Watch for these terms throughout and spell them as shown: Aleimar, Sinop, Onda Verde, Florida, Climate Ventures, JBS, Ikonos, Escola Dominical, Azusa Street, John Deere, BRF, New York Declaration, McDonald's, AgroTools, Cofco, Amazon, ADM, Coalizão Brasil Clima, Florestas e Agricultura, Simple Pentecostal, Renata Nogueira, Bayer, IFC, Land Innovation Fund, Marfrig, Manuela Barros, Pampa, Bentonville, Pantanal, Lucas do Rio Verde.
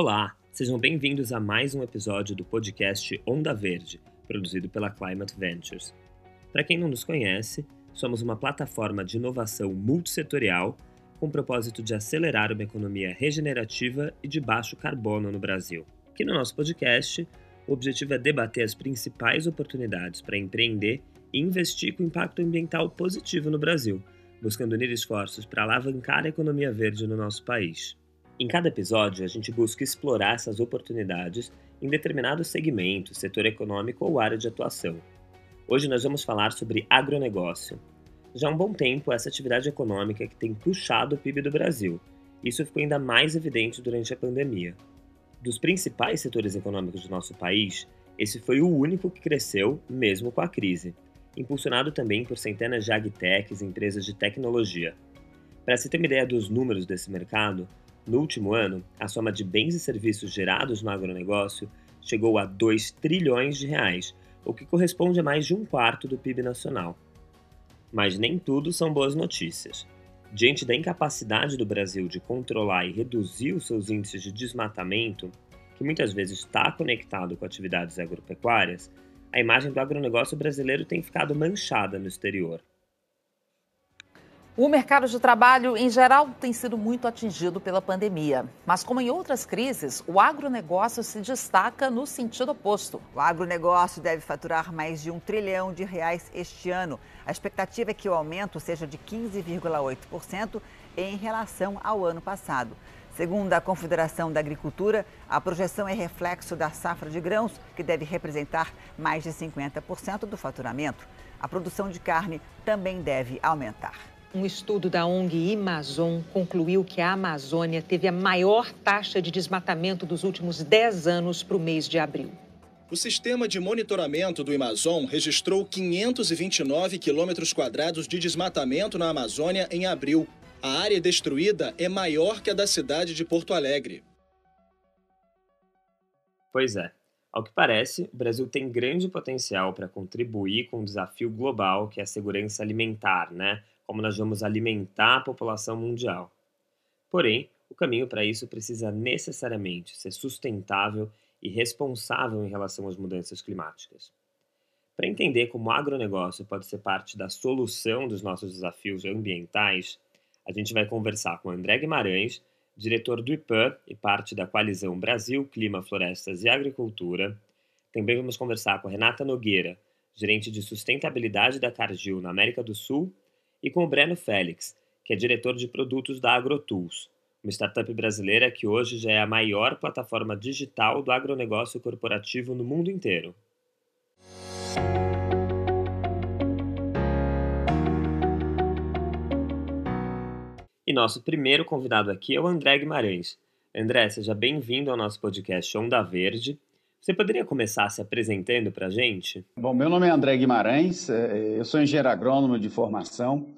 Olá, sejam bem-vindos a mais um episódio do podcast Onda Verde, produzido pela Climate Ventures. Para quem não nos conhece, somos uma plataforma de inovação multissetorial com o propósito de acelerar uma economia regenerativa e de baixo carbono no Brasil. Aqui no nosso podcast, o objetivo é debater as principais oportunidades para empreender e investir com impacto ambiental positivo no Brasil, buscando unir esforços para alavancar a economia verde no nosso país. Em cada episódio, a gente busca explorar essas oportunidades em determinado segmento, setor econômico ou área de atuação. Hoje nós vamos falar sobre agronegócio. Já há um bom tempo, essa atividade econômica que tem puxado o PIB do Brasil. Isso ficou ainda mais evidente durante a pandemia. Dos principais setores econômicos do nosso país, esse foi o único que cresceu, mesmo com a crise, impulsionado também por centenas de agtechs e empresas de tecnologia. Para se ter uma ideia dos números desse mercado, no último ano, a soma de bens e serviços gerados no agronegócio chegou a 2 trilhões de reais, o que corresponde a mais de um quarto do PIB nacional. Mas nem tudo são boas notícias. Diante da incapacidade do Brasil de controlar e reduzir os seus índices de desmatamento, que muitas vezes está conectado com atividades agropecuárias, a imagem do agronegócio brasileiro tem ficado manchada no exterior. O mercado de trabalho, em geral, tem sido muito atingido pela pandemia. Mas, como em outras crises, o agronegócio se destaca no sentido oposto. O agronegócio deve faturar mais de R$1 trilhão este ano. A expectativa é que o aumento seja de 15,8% em relação ao ano passado. Segundo a Confederação da Agricultura, a projeção é reflexo da safra de grãos, que deve representar mais de 50% do faturamento. A produção de carne também deve aumentar. Um estudo da ONG Amazon concluiu que a Amazônia teve a maior taxa de desmatamento dos últimos 10 anos para o mês de abril. O sistema de monitoramento do Amazon registrou 529 quilômetros quadrados de desmatamento na Amazônia em abril. A área destruída é maior que a da cidade de Porto Alegre. Pois é. Ao que parece, o Brasil tem grande potencial para contribuir com um desafio global que é a segurança alimentar, né? Como nós vamos alimentar a população mundial. Porém, o caminho para isso precisa necessariamente ser sustentável e responsável em relação às mudanças climáticas. Para entender como o agronegócio pode ser parte da solução dos nossos desafios ambientais, a gente vai conversar com André Guimarães, diretor do IPAM e parte da Coalizão Brasil Clima, Florestas e Agricultura. Também vamos conversar com a Renata Nogueira, gerente de sustentabilidade da Cargill na América do Sul, e com o Breno Félix, que é diretor de produtos da AgroTools, uma startup brasileira que hoje já é a maior plataforma digital do agronegócio corporativo no mundo inteiro. E nosso primeiro convidado aqui é o André Guimarães. André, seja bem-vindo ao nosso podcast Onda Verde. Você poderia começar se apresentando para a gente? Bom, meu nome é André Guimarães, eu sou engenheiro agrônomo de formação.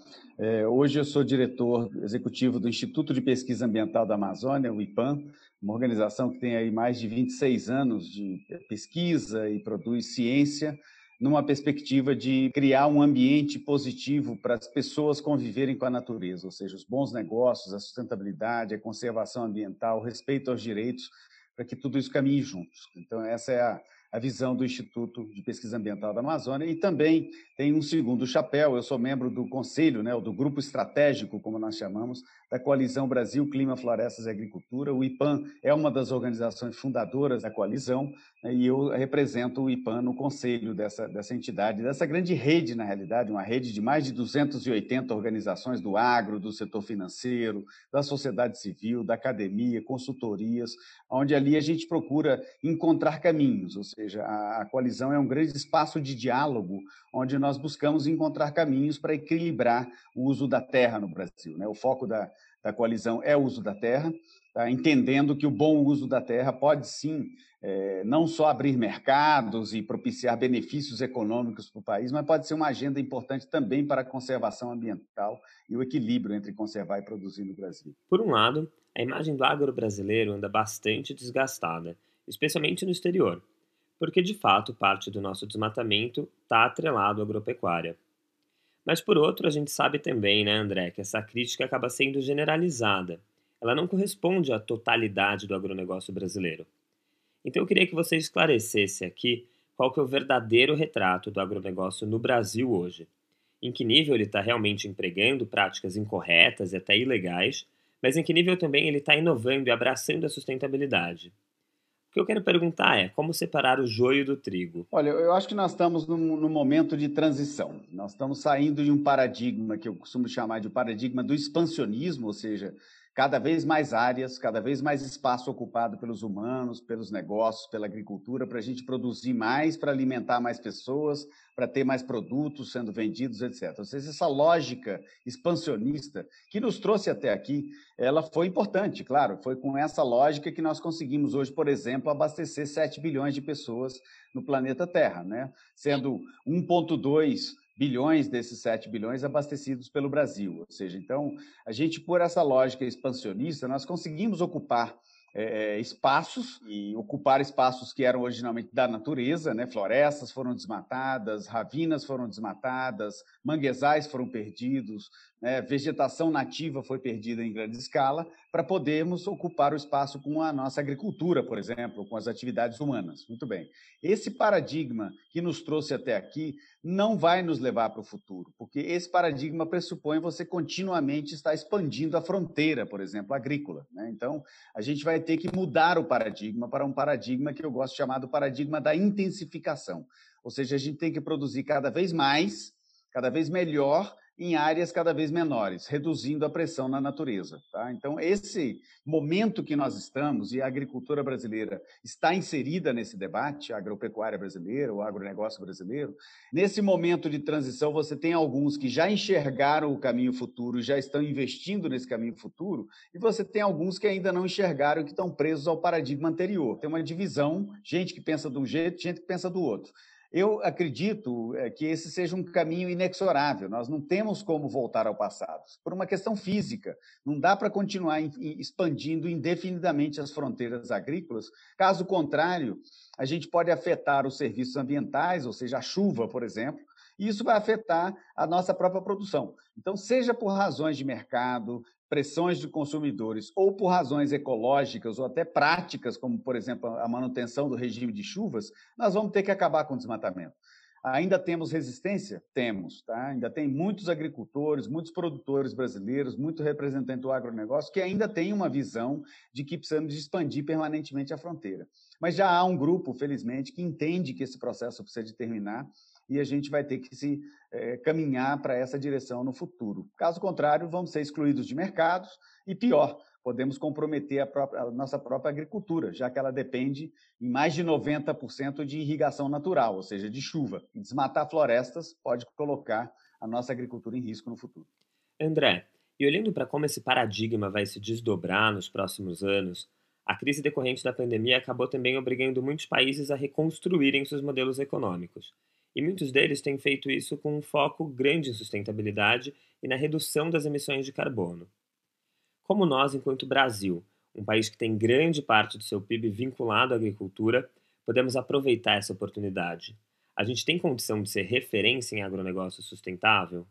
Hoje eu sou diretor executivo do Instituto de Pesquisa Ambiental da Amazônia, o IPAM, uma organização que tem aí mais de 26 anos de pesquisa e produz ciência, numa perspectiva de criar um ambiente positivo para as pessoas conviverem com a natureza, ou seja, os bons negócios, a sustentabilidade, a conservação ambiental, o respeito aos direitos, para que tudo isso caminhe juntos. Então, essa é a visão do Instituto de Pesquisa Ambiental da Amazônia. E também tem um segundo chapéu, eu sou membro do Conselho, né, do Grupo Estratégico, como nós chamamos, da Coalizão Brasil Clima, Florestas e Agricultura. O IPAM é uma das organizações fundadoras da Coalizão, né, e eu represento o IPAM no Conselho dessa entidade, dessa grande rede, na realidade, uma rede de mais de 280 organizações do agro, do setor financeiro, da sociedade civil, da academia, consultorias, onde ali a gente procura encontrar caminhos, ou seja, a coalizão é um grande espaço de diálogo onde nós buscamos encontrar caminhos para equilibrar o uso da terra no Brasil, né? O foco da coalizão é o uso da terra, tá? Entendendo que o bom uso da terra pode sim não só abrir mercados e propiciar benefícios econômicos para o país, mas pode ser uma agenda importante também para a conservação ambiental e o equilíbrio entre conservar e produzir no Brasil. Por um lado, a imagem do agro brasileiro anda bastante desgastada, especialmente no exterior, porque, de fato, parte do nosso desmatamento está atrelado à agropecuária. Mas, por outro, a gente sabe também, né, André, que essa crítica acaba sendo generalizada. ela não corresponde à totalidade do agronegócio brasileiro. Então eu queria que você esclarecesse aqui qual que é o verdadeiro retrato do agronegócio no Brasil hoje. Em que nível ele está realmente empregando práticas incorretas e até ilegais, mas em que nível também ele está inovando e abraçando a sustentabilidade. O que eu quero perguntar é como separar o joio do trigo. Olha, eu acho que nós estamos num momento de transição. Nós estamos saindo de um paradigma que eu costumo chamar de paradigma do expansionismo, ou seja, cada vez mais áreas, cada vez mais espaço ocupado pelos humanos, pelos negócios, pela agricultura, para a gente produzir mais, para alimentar mais pessoas, para ter mais produtos sendo vendidos, etc. Ou seja, essa lógica expansionista que nos trouxe até aqui, ela foi importante, claro. Foi com essa lógica que nós conseguimos hoje, por exemplo, abastecer 7 bilhões de pessoas no planeta Terra, né? Sendo 1,2 bilhões desses 7 bilhões abastecidos pelo Brasil. Ou seja, então, a gente, por essa lógica expansionista, nós conseguimos ocupar espaços, e ocupar espaços que eram originalmente da natureza, né? Florestas foram desmatadas, ravinas foram desmatadas, manguezais foram perdidos, né? Vegetação nativa foi perdida em grande escala, para podermos ocupar o espaço com a nossa agricultura, por exemplo, com as atividades humanas. Muito bem. Esse paradigma que nos trouxe até aqui não vai nos levar para o futuro, porque esse paradigma pressupõe você continuamente estar expandindo a fronteira, por exemplo, agrícola, né? Então, a gente vai ter que mudar o paradigma para um paradigma que eu gosto de chamar do paradigma da intensificação. Ou seja, a gente tem que produzir cada vez mais, cada vez melhor, em áreas cada vez menores, reduzindo a pressão na natureza, tá? Então, esse momento que nós estamos, e a agricultura brasileira está inserida nesse debate, a agropecuária brasileira, o agronegócio brasileiro, nesse momento de transição você tem alguns que já enxergaram o caminho futuro, já estão investindo nesse caminho futuro, e você tem alguns que ainda não enxergaram e que estão presos ao paradigma anterior. Tem uma divisão, gente que pensa de um jeito, gente que pensa do outro. Eu acredito que esse seja um caminho inexorável, nós não temos como voltar ao passado, por uma questão física, não dá para continuar expandindo indefinidamente as fronteiras agrícolas, caso contrário, a gente pode afetar os serviços ambientais, ou seja, a chuva, por exemplo, e isso vai afetar a nossa própria produção. Então, seja por razões de mercado, pressões de consumidores ou por razões ecológicas ou até práticas, como, por exemplo, a manutenção do regime de chuvas, nós vamos ter que acabar com o desmatamento. Ainda temos resistência? Temos, tá? Ainda tem muitos agricultores, muitos produtores brasileiros, muito representante do agronegócio que ainda tem uma visão de que precisamos expandir permanentemente a fronteira. Mas já há um grupo, felizmente, que entende que esse processo precisa de terminar e a gente vai ter que se caminhar para essa direção no futuro. Caso contrário, vamos ser excluídos de mercados e, pior, podemos comprometer a nossa própria agricultura, já que ela depende em mais de 90% de irrigação natural, ou seja, de chuva. E desmatar florestas pode colocar a nossa agricultura em risco no futuro. André, e olhando para como esse paradigma vai se desdobrar nos próximos anos, a crise decorrente da pandemia acabou também obrigando muitos países a reconstruírem seus modelos econômicos. E muitos deles têm feito isso com um foco grande em sustentabilidade e na redução das emissões de carbono. Como nós, enquanto Brasil, um país que tem grande parte do seu PIB vinculado à agricultura, podemos aproveitar essa oportunidade? A gente tem condição de ser referência em agronegócio sustentável?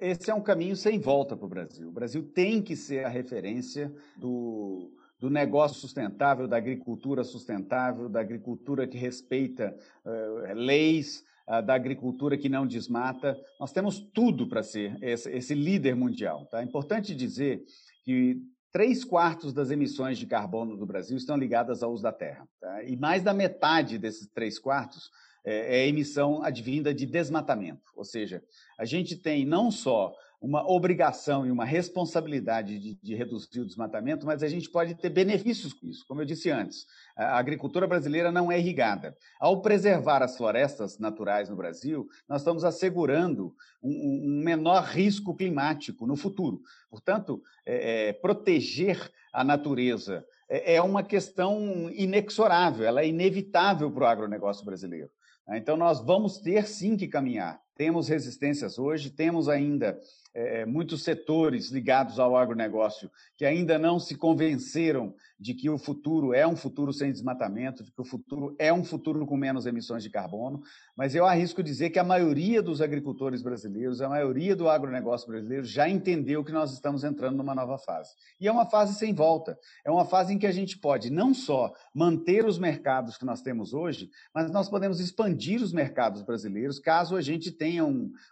Esse é um caminho sem volta para o Brasil. O Brasil tem que ser a referência do negócio sustentável, da agricultura sustentável, da agricultura que respeita leis, da agricultura que não desmata. Nós temos tudo para ser esse líder mundial, tá? É importante dizer que 3/4 das emissões de carbono do Brasil estão ligadas ao uso da terra, tá? E mais da metade desses 3/4 é emissão advinda de desmatamento. Ou seja, a gente tem não só uma obrigação e uma responsabilidade de reduzir o desmatamento, mas a gente pode ter benefícios com isso. Como eu disse antes, a agricultura brasileira não é irrigada. Ao preservar as florestas naturais no Brasil, nós estamos assegurando um menor risco climático no futuro. Portanto, proteger a natureza é uma questão inexorável, ela é inevitável para o agronegócio brasileiro. Então, nós vamos ter, sim, que caminhar Temos resistências hoje, temos ainda muitos setores ligados ao agronegócio que ainda não se convenceram de que o futuro é um futuro sem desmatamento, de que o futuro é um futuro com menos emissões de carbono, mas eu arrisco dizer que a maioria dos agricultores brasileiros, a maioria do agronegócio brasileiro já entendeu que nós estamos entrando numa nova fase. E é uma fase sem volta, é uma fase em que a gente pode não só manter os mercados que nós temos hoje, mas nós podemos expandir os mercados brasileiros caso a gente tenha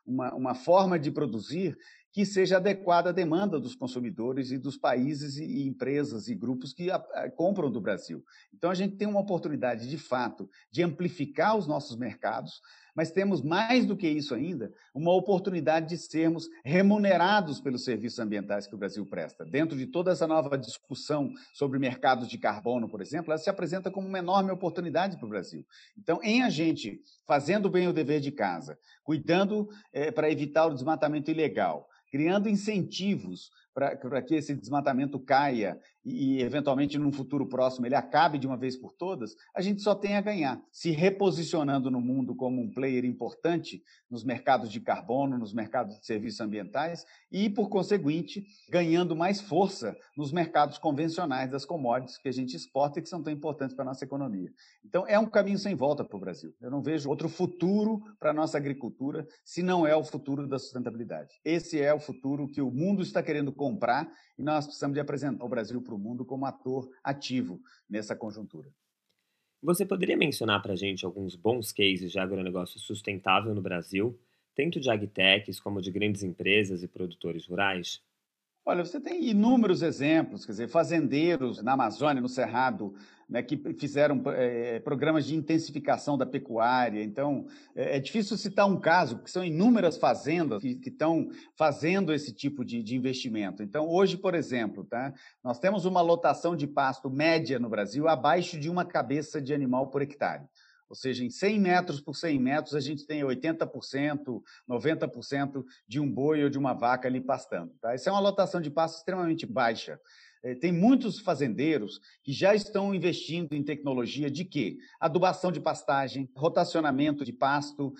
uma forma de produzir que seja adequada à demanda dos consumidores e dos países e empresas e grupos que compram do Brasil. Então, a gente tem uma oportunidade, de fato, de amplificar os nossos mercados, mas temos, mais do que isso ainda, uma oportunidade de sermos remunerados pelos serviços ambientais que o Brasil presta. Dentro de toda essa nova discussão sobre mercados de carbono, por exemplo, ela se apresenta como uma enorme oportunidade para o Brasil. Então, em a gente fazendo bem o dever de casa, cuidando para evitar o desmatamento ilegal, criando incentivos para que esse desmatamento caia e, eventualmente, num futuro próximo, ele acabe de uma vez por todas, a gente só tem a ganhar, se reposicionando no mundo como um player importante nos mercados de carbono, nos mercados de serviços ambientais e, por conseguinte, ganhando mais força nos mercados convencionais das commodities que a gente exporta e que são tão importantes para a nossa economia. Então, é um caminho sem volta para o Brasil. Eu não vejo outro futuro para a nossa agricultura se não é o futuro da sustentabilidade. Esse é o futuro que o mundo está querendo comprar e nós precisamos de apresentar o Brasil para o mundo como ator ativo nessa conjuntura. Você poderia mencionar para a gente alguns bons cases de agronegócio sustentável no Brasil, tanto de agtechs como de grandes empresas e produtores rurais? Olha, você tem inúmeros exemplos, quer dizer, fazendeiros na Amazônia, no Cerrado, né, que fizeram programas de intensificação da pecuária. Então, é difícil citar um caso, porque são inúmeras fazendas que estão fazendo esse tipo de investimento. Então, hoje, por exemplo, tá, nós temos uma lotação de pasto média no Brasil abaixo de uma cabeça de animal por hectare. Ou seja, em 100 metros por 100 metros, a gente tem 80%, 90% de um boi ou de uma vaca ali pastando. Tá? Isso é uma lotação de pasto extremamente baixa. Tem muitos fazendeiros que já estão investindo em tecnologia de quê? Adubação de pastagem, rotacionamento de pasto,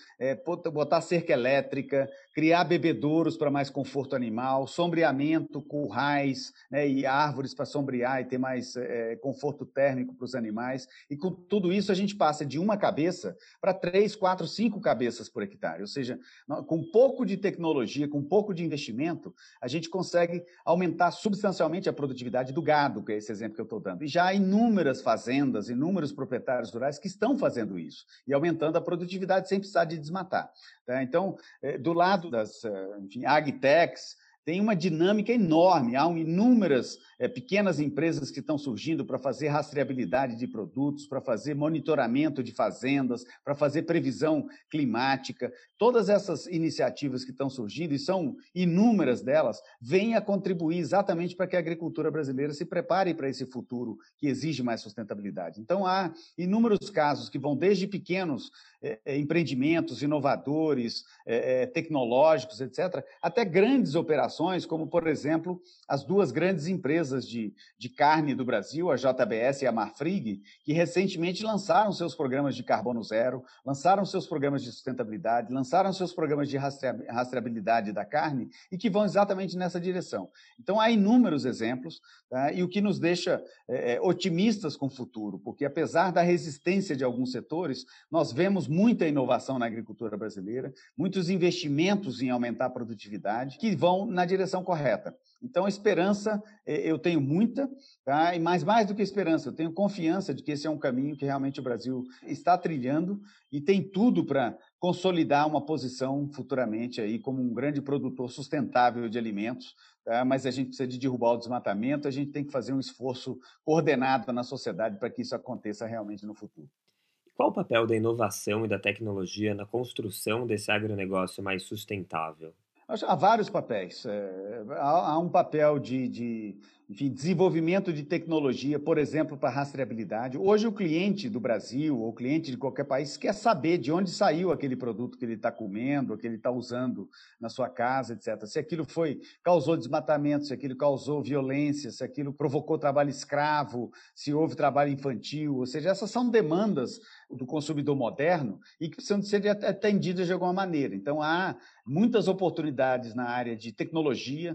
botar cerca elétrica, criar bebedouros para mais conforto animal, sombreamento, currais, né, e árvores para sombrear e ter mais conforto térmico para os animais. E com tudo isso a gente passa de uma cabeça para 3, 4, 5 cabeças por hectare. Ou seja, com pouco de tecnologia, com pouco de investimento, a gente consegue aumentar substancialmente a produtividade do gado, que é esse exemplo que eu estou dando. E já há inúmeras fazendas, inúmeros proprietários rurais que estão fazendo isso e aumentando a produtividade sem precisar de desmatar. Tá? Então, do lado das agtechs, tem uma dinâmica enorme, há inúmeras pequenas empresas que estão surgindo para fazer rastreabilidade de produtos, para fazer monitoramento de fazendas, para fazer previsão climática. Todas essas iniciativas que estão surgindo, e são inúmeras delas, vêm a contribuir exatamente para que a agricultura brasileira se prepare para esse futuro que exige mais sustentabilidade. Então, há inúmeros casos que vão desde pequenos empreendimentos inovadores, tecnológicos, etc., até grandes operações, como, por exemplo, as duas grandes empresas de carne do Brasil, a JBS e a Marfrig, que recentemente lançaram seus programas de carbono zero, lançaram seus programas de sustentabilidade, lançaram seus programas de rastreabilidade da carne e que vão exatamente nessa direção. Então, há inúmeros exemplos, tá? E o que nos deixa otimistas com o futuro, porque apesar da resistência de alguns setores, nós vemos muita inovação na agricultura brasileira, muitos investimentos em aumentar a produtividade que vão na direção correta. Então, a esperança eu tenho muita, tá? Mas mais do que esperança, eu tenho confiança de que esse é um caminho que realmente o Brasil está trilhando e tem tudo para consolidar uma posição futuramente aí como um grande produtor sustentável de alimentos, tá? Mas a gente precisa de derrubar o desmatamento, a gente tem que fazer um esforço coordenado na sociedade para que isso aconteça realmente no futuro. Qual o papel da inovação e da tecnologia na construção desse agronegócio mais sustentável? Há vários papéis. Há um papel de enfim, desenvolvimento de tecnologia, por exemplo, para rastreabilidade. Hoje o cliente do Brasil ou o cliente de qualquer país quer saber de onde saiu aquele produto que ele está comendo, que ele está usando na sua casa, etc. Se aquilo causou desmatamento, se aquilo causou violência, se aquilo provocou trabalho escravo, se houve trabalho infantil. Ou seja, essas são demandas do consumidor moderno e que precisam de ser atendidas de alguma maneira. Então, há muitas oportunidades na área de tecnologia,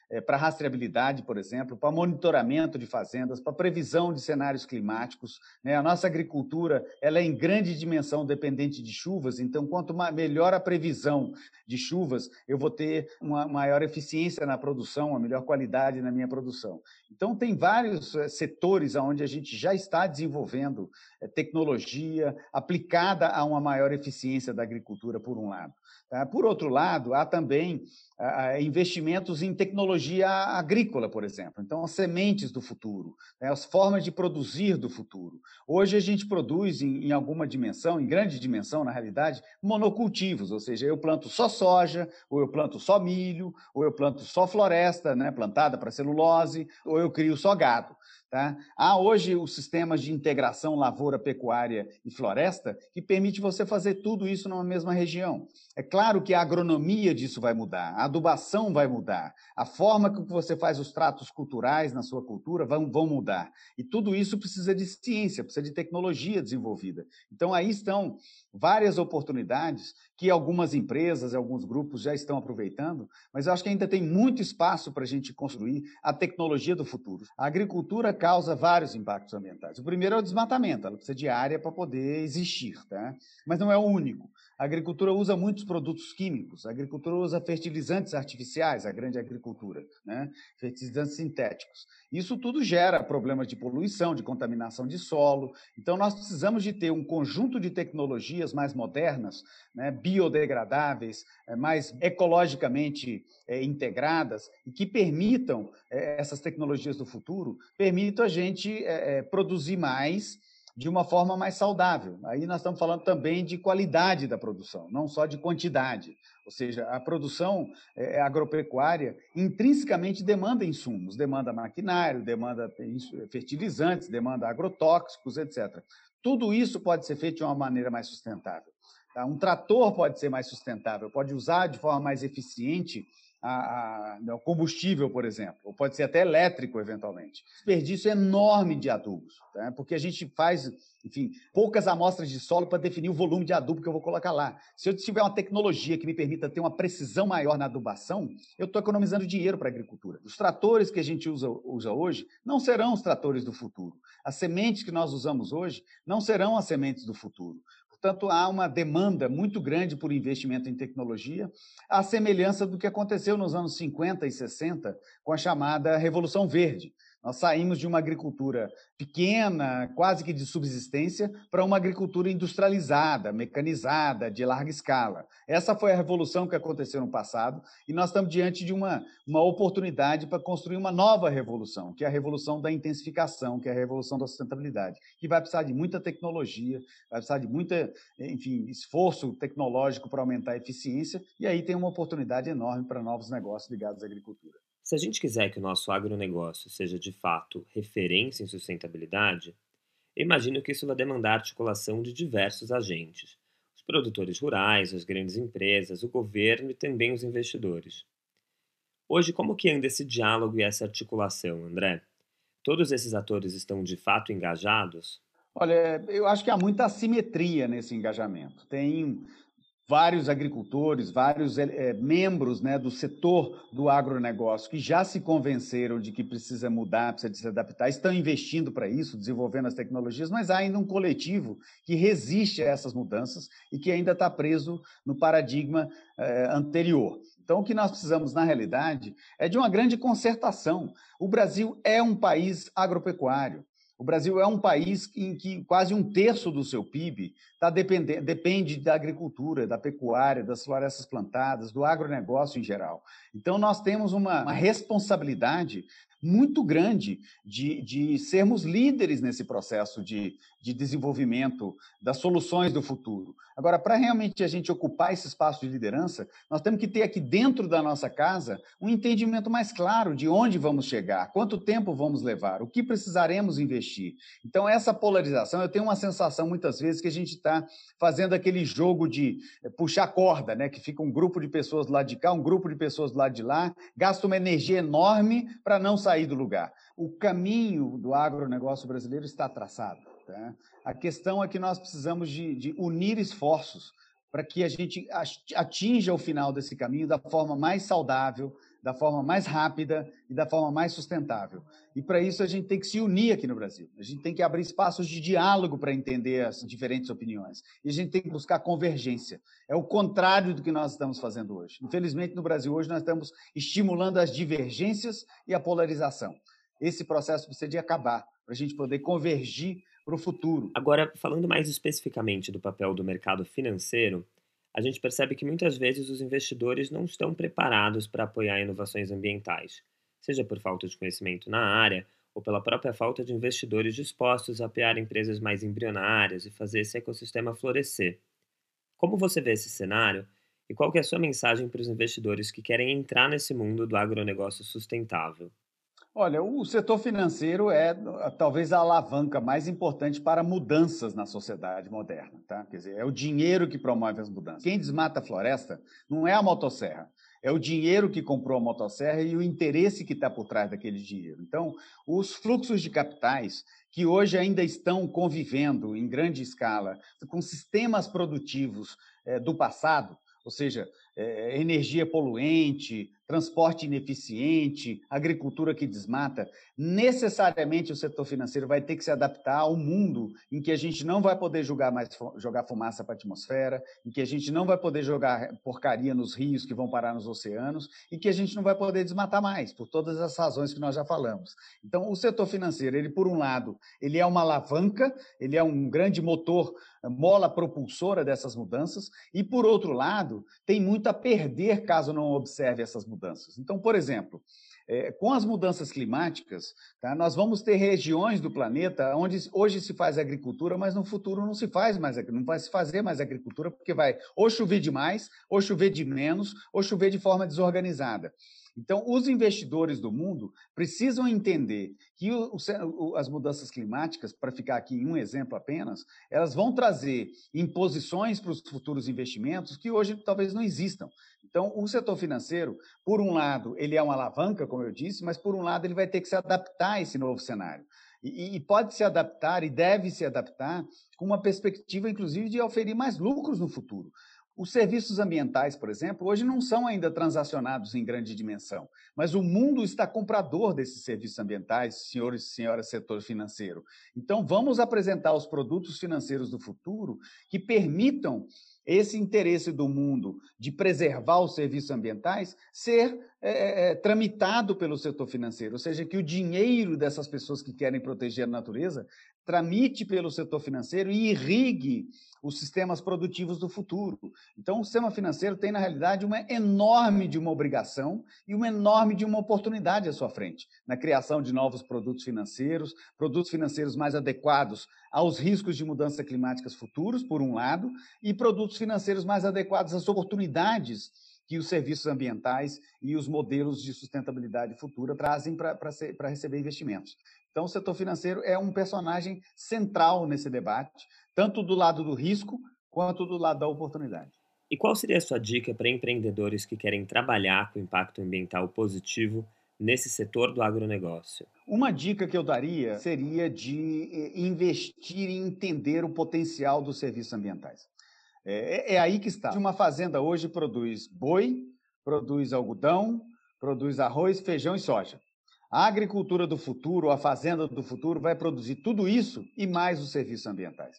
para rastreabilidade, por exemplo, para monitoramento de fazendas, para previsão de cenários climáticos, né? A nossa agricultura ela é em grande dimensão dependente de chuvas, então quanto melhor a previsão de chuvas, eu vou ter uma maior eficiência na produção, uma melhor qualidade na minha produção. Então tem vários setores onde a gente já está desenvolvendo tecnologia aplicada a uma maior eficiência da agricultura, por um lado. Por outro lado, há também investimentos em tecnologia agrícola, por exemplo. Então, as sementes do futuro, né? As formas de produzir do futuro. Hoje, a gente produz, em alguma dimensão, em grande dimensão, na realidade, monocultivos, ou seja, eu planto só soja, ou eu planto só milho, ou eu planto só floresta, né? Plantada para celulose, ou eu crio só gado. Tá? Há hoje os sistemas de integração lavoura, pecuária e floresta que permite você fazer tudo isso numa mesma região. É claro que a agronomia disso vai mudar, a adubação vai mudar, a forma que você faz os tratos culturais na sua cultura vão mudar. E tudo isso precisa de ciência, precisa de tecnologia desenvolvida. Então, aí estão várias oportunidades que algumas empresas, alguns grupos já estão aproveitando, mas eu acho que ainda tem muito espaço para a gente construir a tecnologia do futuro. A agricultura causa vários impactos ambientais. O primeiro é o desmatamento, ela precisa de área para poder existir, tá? Mas não é o único. A agricultura usa muitos produtos químicos, a agricultura usa fertilizantes artificiais, a grande agricultura, né? Fertilizantes sintéticos. Isso tudo gera problemas de poluição, de contaminação de solo. Então, nós precisamos de ter um conjunto de tecnologias mais modernas, né? Biodegradáveis, mais ecologicamente integradas e que permitam, essas tecnologias do futuro, permitam a gente produzir mais, de uma forma mais saudável. Aí nós estamos falando também de qualidade da produção, não só de quantidade. Ou seja, a produção agropecuária intrinsecamente demanda insumos, demanda maquinário, demanda fertilizantes, demanda agrotóxicos, etc. Tudo isso pode ser feito de uma maneira mais sustentável. Tá? Um trator pode ser mais sustentável, pode usar de forma mais eficiente o combustível, por exemplo, ou pode ser até elétrico, eventualmente. Desperdício enorme de adubos, tá? Porque a gente faz, enfim, poucas amostras de solo para definir o volume de adubo que eu vou colocar lá. Se eu tiver uma tecnologia que me permita ter uma precisão maior na adubação, eu estou economizando dinheiro para a agricultura. Os tratores que a gente usa hoje não serão os tratores do futuro. As sementes que nós usamos hoje não serão as sementes do futuro. Portanto, há uma demanda muito grande por investimento em tecnologia, à semelhança do que aconteceu nos anos 50 e 60 com a chamada Revolução Verde. Nós saímos de uma agricultura pequena, quase que de subsistência, para uma agricultura industrializada, mecanizada, de larga escala. Essa foi a revolução que aconteceu no passado e nós estamos diante de uma oportunidade para construir uma nova revolução, que é a revolução da intensificação, que é a revolução da sustentabilidade, que vai precisar de muita tecnologia, vai precisar de muito, enfim, esforço tecnológico para aumentar a eficiência e aí tem uma oportunidade enorme para novos negócios ligados à agricultura. Se a gente quiser que o nosso agronegócio seja, de fato, referência em sustentabilidade, eu imagino que isso vai demandar a articulação de diversos agentes. Os produtores rurais, as grandes empresas, o governo e também os investidores. Hoje, como que anda esse diálogo e essa articulação, André? Todos esses atores estão, de fato, engajados? Olha, eu acho que há muita assimetria nesse engajamento. Tem vários agricultores, vários membros, né, do setor do agronegócio que já se convenceram de que precisa mudar, precisa se adaptar, estão investindo para isso, desenvolvendo as tecnologias, mas há ainda um coletivo que resiste a essas mudanças e que ainda está preso no paradigma anterior. Então, o que nós precisamos, na realidade, é de uma grande concertação. O Brasil é um país agropecuário. O Brasil é um país em que quase um terço do seu PIB depende da agricultura, da pecuária, das florestas plantadas, do agronegócio em geral. Então, nós temos uma responsabilidade muito grande de sermos líderes nesse processo de desenvolvimento das soluções do futuro. Agora, para realmente a gente ocupar esse espaço de liderança, nós temos que ter aqui dentro da nossa casa um entendimento mais claro de onde vamos chegar, quanto tempo vamos levar, o que precisaremos investir. Então, essa polarização, eu tenho uma sensação muitas vezes que a gente está fazendo aquele jogo de puxar corda, né? Que fica um grupo de pessoas do lado de cá, um grupo de pessoas do lado de lá, gasta uma energia enorme para não sair do lugar. O caminho do agronegócio brasileiro está traçado, tá? A questão é que nós precisamos de unir esforços para que a gente atinja o final desse caminho da forma mais saudável, da forma mais rápida e da forma mais sustentável. E, para isso, a gente tem que se unir aqui no Brasil. A gente tem que abrir espaços de diálogo para entender as diferentes opiniões. E a gente tem que buscar convergência. É o contrário do que nós estamos fazendo hoje. Infelizmente, no Brasil, hoje, nós estamos estimulando as divergências e a polarização. Esse processo precisa de acabar, para a gente poder convergir para o futuro. Agora, falando mais especificamente do papel do mercado financeiro, a gente percebe que muitas vezes os investidores não estão preparados para apoiar inovações ambientais, seja por falta de conhecimento na área ou pela própria falta de investidores dispostos a apoiar empresas mais embrionárias e fazer esse ecossistema florescer. Como você vê esse cenário e qual que é a sua mensagem para os investidores que querem entrar nesse mundo do agronegócio sustentável? Olha, o setor financeiro é talvez a alavanca mais importante para mudanças na sociedade moderna, tá? Quer dizer, é o dinheiro que promove as mudanças. Quem desmata a floresta não é a motosserra, é o dinheiro que comprou a motosserra e o interesse que está por trás daquele dinheiro. Então, os fluxos de capitais que hoje ainda estão convivendo em grande escala com sistemas produtivos do passado, ou seja, energia poluente, transporte ineficiente, agricultura que desmata, necessariamente o setor financeiro vai ter que se adaptar ao mundo em que a gente não vai poder jogar fumaça para a atmosfera, em que a gente não vai poder jogar porcaria nos rios que vão parar nos oceanos e que a gente não vai poder desmatar mais, por todas as razões que nós já falamos. Então, o setor financeiro, ele, por um lado, ele é uma alavanca, ele é um grande motor, mola propulsora dessas mudanças e, por outro lado, tem muita a perder caso não observe essas mudanças. Então, por exemplo, com as mudanças climáticas, tá, nós vamos ter regiões do planeta onde hoje se faz agricultura, mas no futuro não se faz mais, não vai se fazer mais agricultura, porque vai ou chover demais, ou chover de menos, ou chover de forma desorganizada. Então, os investidores do mundo precisam entender que as mudanças climáticas, para ficar aqui em um exemplo apenas, elas vão trazer imposições para os futuros investimentos que hoje talvez não existam. Então, o setor financeiro, por um lado, ele é uma alavanca, como eu disse, mas, por um lado, ele vai ter que se adaptar a esse novo cenário. E pode se adaptar e deve se adaptar com uma perspectiva, inclusive, de oferir mais lucros no futuro. Os serviços ambientais, por exemplo, hoje não são ainda transacionados em grande dimensão, mas o mundo está comprador desses serviços ambientais, senhores e senhoras, setor financeiro. Então, vamos apresentar os produtos financeiros do futuro que permitam esse interesse do mundo de preservar os serviços ambientais ser tramitado pelo setor financeiro, ou seja, que o dinheiro dessas pessoas que querem proteger a natureza tramite pelo setor financeiro e irrigue os sistemas produtivos do futuro. Então, o sistema financeiro tem, na realidade, uma enorme de uma obrigação e uma enorme de uma oportunidade à sua frente, na criação de novos produtos financeiros mais adequados aos riscos de mudanças climáticas futuros, por um lado, e produtos financeiros mais adequados às oportunidades que os serviços ambientais e os modelos de sustentabilidade futura trazem para receber investimentos. Então, o setor financeiro é um personagem central nesse debate, tanto do lado do risco quanto do lado da oportunidade. E qual seria a sua dica para empreendedores que querem trabalhar com impacto ambiental positivo nesse setor do agronegócio? Uma dica que eu daria seria de investir e entender o potencial dos serviços ambientais. É aí que está. Uma fazenda hoje produz boi, produz algodão, produz arroz, feijão e soja. A agricultura do futuro, a fazenda do futuro, vai produzir tudo isso e mais os serviços ambientais.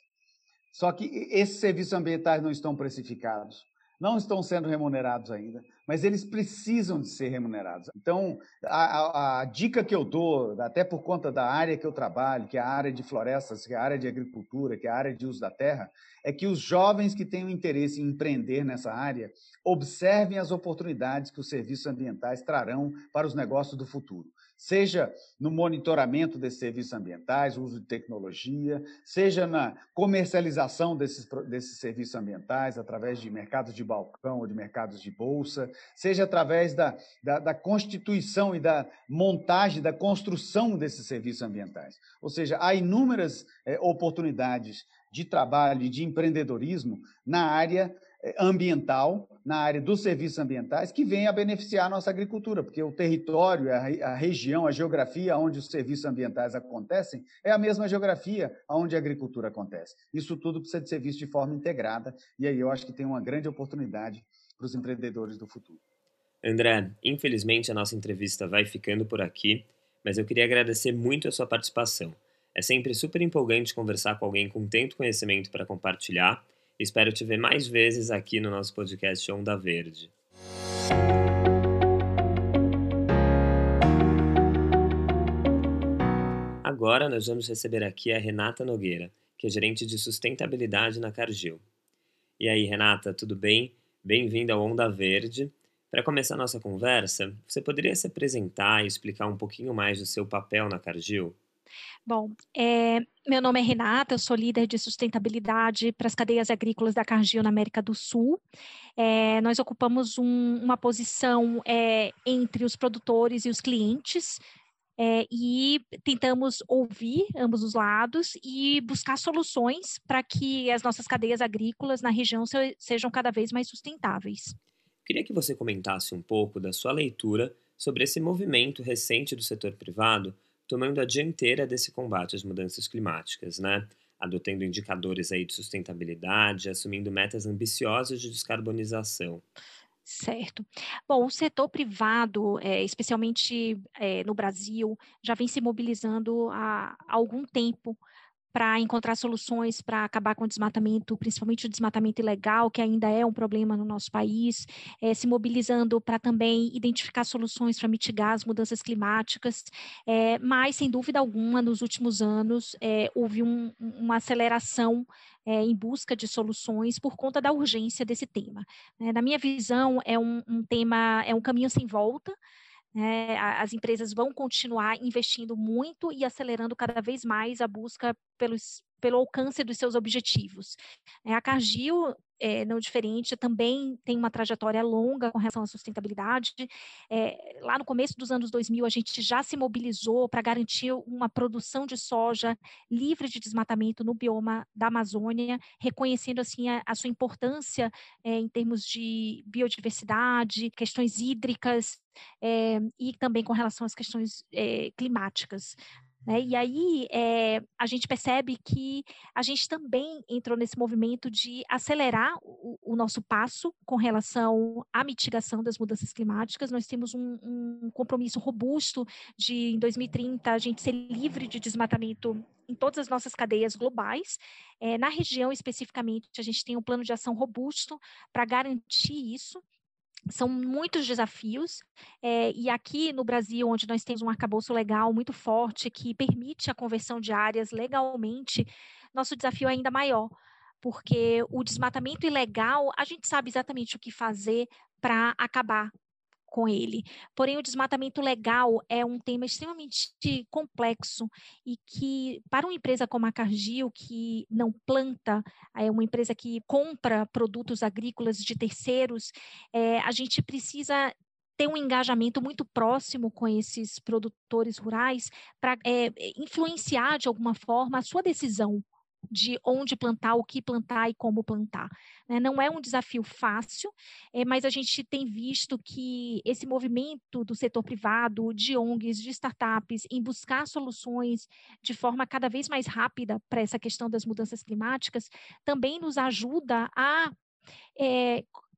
Só que esses serviços ambientais não estão precificados, não estão sendo remunerados ainda, mas eles precisam de ser remunerados. Então, a dica que eu dou, até por conta da área que eu trabalho, que é a área de florestas, que é a área de agricultura, que é a área de uso da terra, é que os jovens que têm o interesse em empreender nessa área observem as oportunidades que os serviços ambientais trarão para os negócios do futuro. seja no monitoramento desses serviços ambientais, uso de tecnologia, seja na comercialização desses serviços ambientais através de mercados de balcão ou de mercados de bolsa, seja através da constituição e da montagem, da construção desses serviços ambientais. Ou seja, há inúmeras oportunidades de trabalho e de empreendedorismo na área ambiental, na área dos serviços ambientais, que vem a beneficiar a nossa agricultura, porque o território, a região, a geografia onde os serviços ambientais acontecem é a mesma geografia onde a agricultura acontece. Isso tudo precisa de ser visto de forma integrada, e aí eu acho que tem uma grande oportunidade para os empreendedores do futuro. André, infelizmente a nossa entrevista vai ficando por aqui, mas eu queria agradecer muito a sua participação. É sempre super empolgante conversar com alguém com tanto conhecimento para compartilhar. Espero te ver mais vezes aqui no nosso podcast Onda Verde. Agora nós vamos receber aqui a Renata Nogueira, que é gerente de sustentabilidade na Cargill. E aí, Renata, tudo bem? Bem-vinda ao Onda Verde. Para começar a nossa conversa, você poderia se apresentar e explicar um pouquinho mais do seu papel na Cargill? Bom, meu nome é Renata, eu sou líder de sustentabilidade para as cadeias agrícolas da Cargill na América do Sul. Nós ocupamos uma posição entre os produtores e os clientes e tentamos ouvir ambos os lados e buscar soluções para que as nossas cadeias agrícolas na região sejam cada vez mais sustentáveis. Queria que você comentasse um pouco da sua leitura sobre esse movimento recente do setor privado tomando a dianteira desse combate às mudanças climáticas, né? Adotando indicadores aí de sustentabilidade, assumindo metas ambiciosas de descarbonização. Certo. Bom, o setor privado, especialmente no Brasil, já vem se mobilizando há algum tempo para encontrar soluções para acabar com o desmatamento, principalmente o desmatamento ilegal, que ainda é um problema no nosso país, se mobilizando para também identificar soluções para mitigar as mudanças climáticas, mas, sem dúvida alguma, nos últimos anos, houve uma aceleração em busca de soluções por conta da urgência desse tema. Na minha visão, é um tema, é um caminho sem volta. As empresas vão continuar investindo muito e acelerando cada vez mais a busca pelo alcance dos seus objetivos. A Cargill, não diferente, também tem uma trajetória longa com relação à sustentabilidade. Lá no começo dos anos 2000, a gente já se mobilizou para garantir uma produção de soja livre de desmatamento no bioma da Amazônia, reconhecendo assim a sua importância em termos de biodiversidade, questões hídricas e também com relação às questões climáticas. E aí a gente percebe que a gente também entrou nesse movimento de acelerar o nosso passo com relação à mitigação das mudanças climáticas. Nós temos um compromisso robusto de, em 2030, a gente ser livre de desmatamento em todas as nossas cadeias globais. Na região, especificamente, a gente tem um plano de ação robusto para garantir isso. São muitos desafios, e aqui no Brasil, onde nós temos um arcabouço legal muito forte que permite a conversão de áreas legalmente, nosso desafio é ainda maior, porque o desmatamento ilegal, a gente sabe exatamente o que fazer para acabar com ele. Porém, o desmatamento legal é um tema extremamente complexo e que, para uma empresa como a Cargill, que não planta, é uma empresa que compra produtos agrícolas de terceiros, a gente precisa ter um engajamento muito próximo com esses produtores rurais para influenciar, de alguma forma, a sua decisão de onde plantar, o que plantar e como plantar. Não é um desafio fácil, mas a gente tem visto que esse movimento do setor privado, de ONGs, de startups, em buscar soluções de forma cada vez mais rápida para essa questão das mudanças climáticas, também nos ajuda a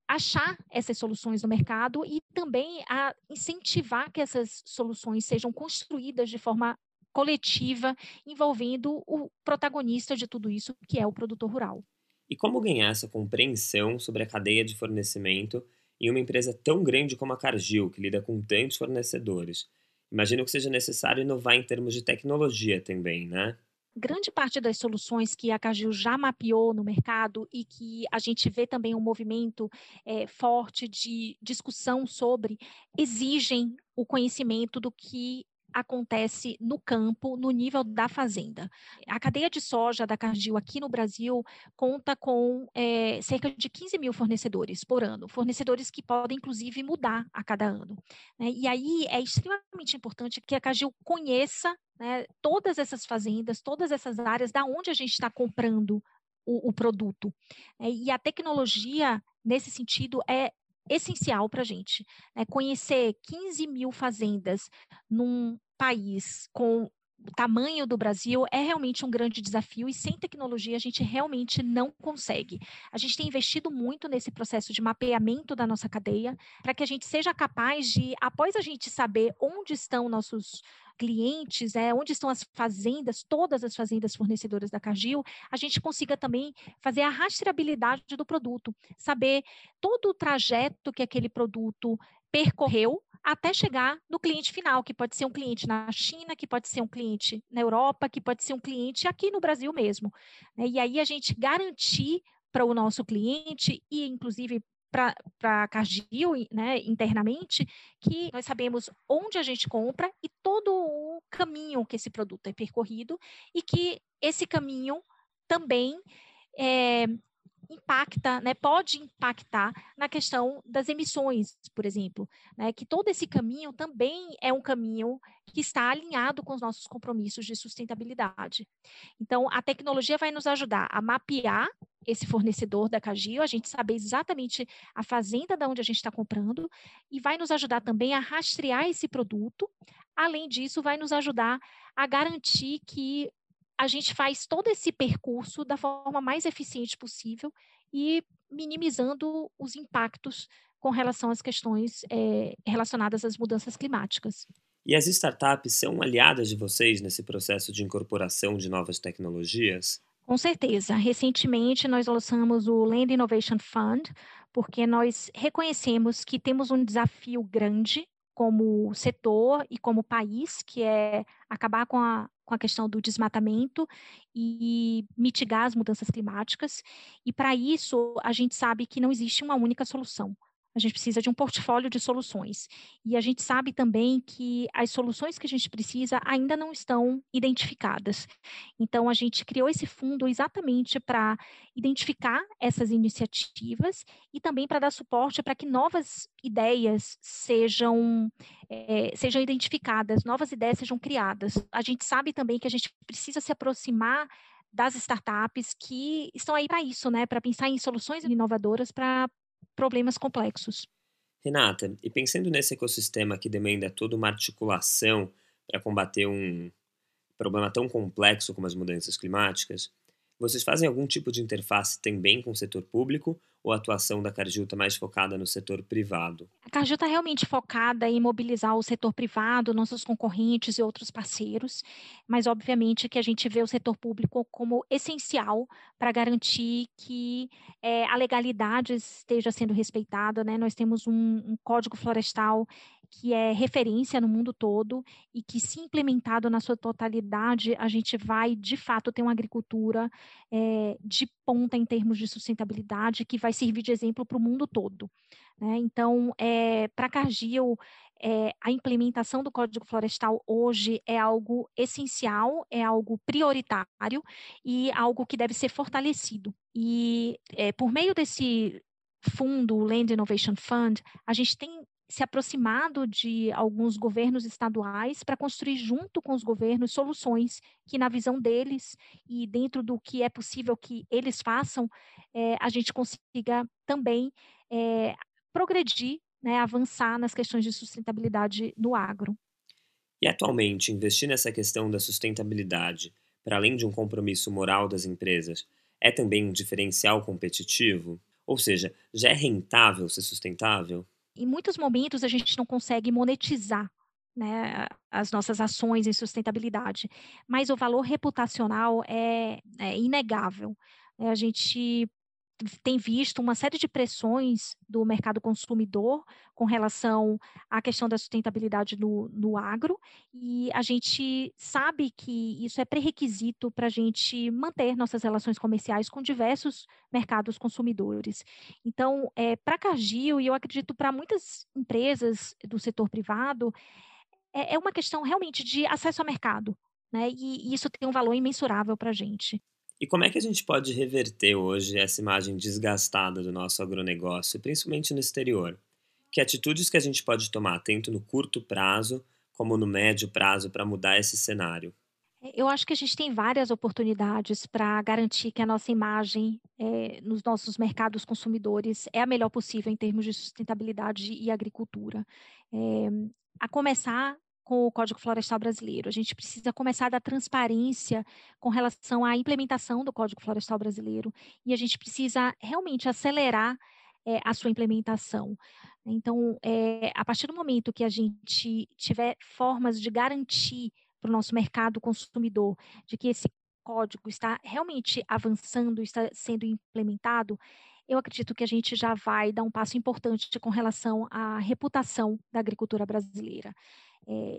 achar essas soluções no mercado e também a incentivar que essas soluções sejam construídas de forma coletiva, envolvendo o protagonista de tudo isso, que é o produtor rural. E como ganhar essa compreensão sobre a cadeia de fornecimento em uma empresa tão grande como a Cargill, que lida com tantos fornecedores? Imagino que seja necessário inovar em termos de tecnologia também, né? Grande parte das soluções que a Cargill já mapeou no mercado e que a gente vê também um movimento forte de discussão sobre, exigem o conhecimento do que acontece no campo, no nível da fazenda. A cadeia de soja da Cargill aqui no Brasil conta com cerca de 15 mil fornecedores por ano, fornecedores que podem, inclusive, mudar a cada ano. Né? E aí é extremamente importante que a Cargill conheça, né, todas essas fazendas, todas essas áreas da onde a gente está comprando o produto. E a tecnologia, nesse sentido, é essencial para a gente. Né? Conhecer 15 mil fazendas num país com o tamanho do Brasil é realmente um grande desafio e sem tecnologia a gente realmente não consegue. A gente tem investido muito nesse processo de mapeamento da nossa cadeia para que a gente seja capaz de, após a gente saber onde estão nossos clientes, onde estão as fazendas, todas as fazendas fornecedoras da Cargill, a gente consiga também fazer a rastreabilidade do produto, saber todo o trajeto que aquele produto percorreu até chegar no cliente final, que pode ser um cliente na China, que pode ser um cliente na Europa, que pode ser um cliente aqui no Brasil mesmo. E aí a gente garantir para o nosso cliente e, inclusive, para a Cargill, né, internamente, que nós sabemos onde a gente compra e todo o caminho que esse produto é percorrido e que esse caminho também impacta, né, pode impactar na questão das emissões, por exemplo, né, que todo esse caminho também é um caminho que está alinhado com os nossos compromissos de sustentabilidade. Então, a tecnologia vai nos ajudar a mapear esse fornecedor da Cargill, a gente saber exatamente a fazenda de onde a gente está comprando e vai nos ajudar também a rastrear esse produto. Além disso, vai nos ajudar a garantir que a gente faz todo esse percurso da forma mais eficiente possível e minimizando os impactos com relação às questões relacionadas às mudanças climáticas. E as startups são aliadas de vocês nesse processo de incorporação de novas tecnologias? Com certeza. Recentemente, nós lançamos o Land Innovation Fund, porque nós reconhecemos que temos um desafio grande como setor e como país, que é acabar com a questão do desmatamento e mitigar as mudanças climáticas. E para isso, a gente sabe que não existe uma única solução. A gente precisa de um portfólio de soluções. E a gente sabe também que as soluções que a gente precisa ainda não estão identificadas. Então, a gente criou esse fundo exatamente para identificar essas iniciativas e também para dar suporte para que novas ideias sejam identificadas, novas ideias sejam criadas. A gente sabe também que a gente precisa se aproximar das startups que estão aí para isso, né? Para pensar em soluções inovadoras para problemas complexos. Renata, e pensando nesse ecossistema que demanda toda uma articulação para combater um problema tão complexo como as mudanças climáticas, vocês fazem algum tipo de interface também com o setor público ou a atuação da Cargill está mais focada no setor privado? A Cargill está realmente focada em mobilizar o setor privado, nossos concorrentes e outros parceiros, mas obviamente que a gente vê o setor público como essencial para garantir que a legalidade esteja sendo respeitada, né? Nós temos um código florestal que é referência no mundo todo e que, se implementado na sua totalidade, a gente vai, de fato, ter uma agricultura de ponta em termos de sustentabilidade que vai servir de exemplo para o mundo todo. Né? Então, para a Cargill, a implementação do Código Florestal hoje é algo essencial, é algo prioritário e algo que deve ser fortalecido. E por meio desse fundo, o Land Innovation Fund, a gente tem se aproximado de alguns governos estaduais para construir junto com os governos soluções que, na visão deles e dentro do que é possível que eles façam, a gente consiga também progredir, né, avançar nas questões de sustentabilidade no agro. E atualmente, investir nessa questão da sustentabilidade, para além de um compromisso moral das empresas, é também um diferencial competitivo? Ou seja, já é rentável ser sustentável? Em muitos momentos a gente não consegue monetizar, né, as nossas ações em sustentabilidade, mas o valor reputacional é inegável. A gente tem visto uma série de pressões do mercado consumidor com relação à questão da sustentabilidade no agro e a gente sabe que isso é pré-requisito para a gente manter nossas relações comerciais com diversos mercados consumidores. Então, para a Cargill, e eu acredito para muitas empresas do setor privado, é uma questão realmente de acesso ao mercado, né? E isso tem um valor imensurável para a gente. E como é que a gente pode reverter hoje essa imagem desgastada do nosso agronegócio, principalmente no exterior? Que atitudes que a gente pode tomar, tanto no curto prazo como no médio prazo, para mudar esse cenário? Eu acho que a gente tem várias oportunidades para garantir que a nossa imagem nos nossos mercados consumidores é a melhor possível em termos de sustentabilidade e agricultura. A começar com o Código Florestal Brasileiro. A gente precisa começar da transparência com relação à implementação do Código Florestal Brasileiro e a gente precisa realmente acelerar a sua implementação. Então, a partir do momento que a gente tiver formas de garantir para o nosso mercado consumidor, de que esse código está realmente avançando, está sendo implementado, eu acredito que a gente já vai dar um passo importante com relação à reputação da agricultura brasileira.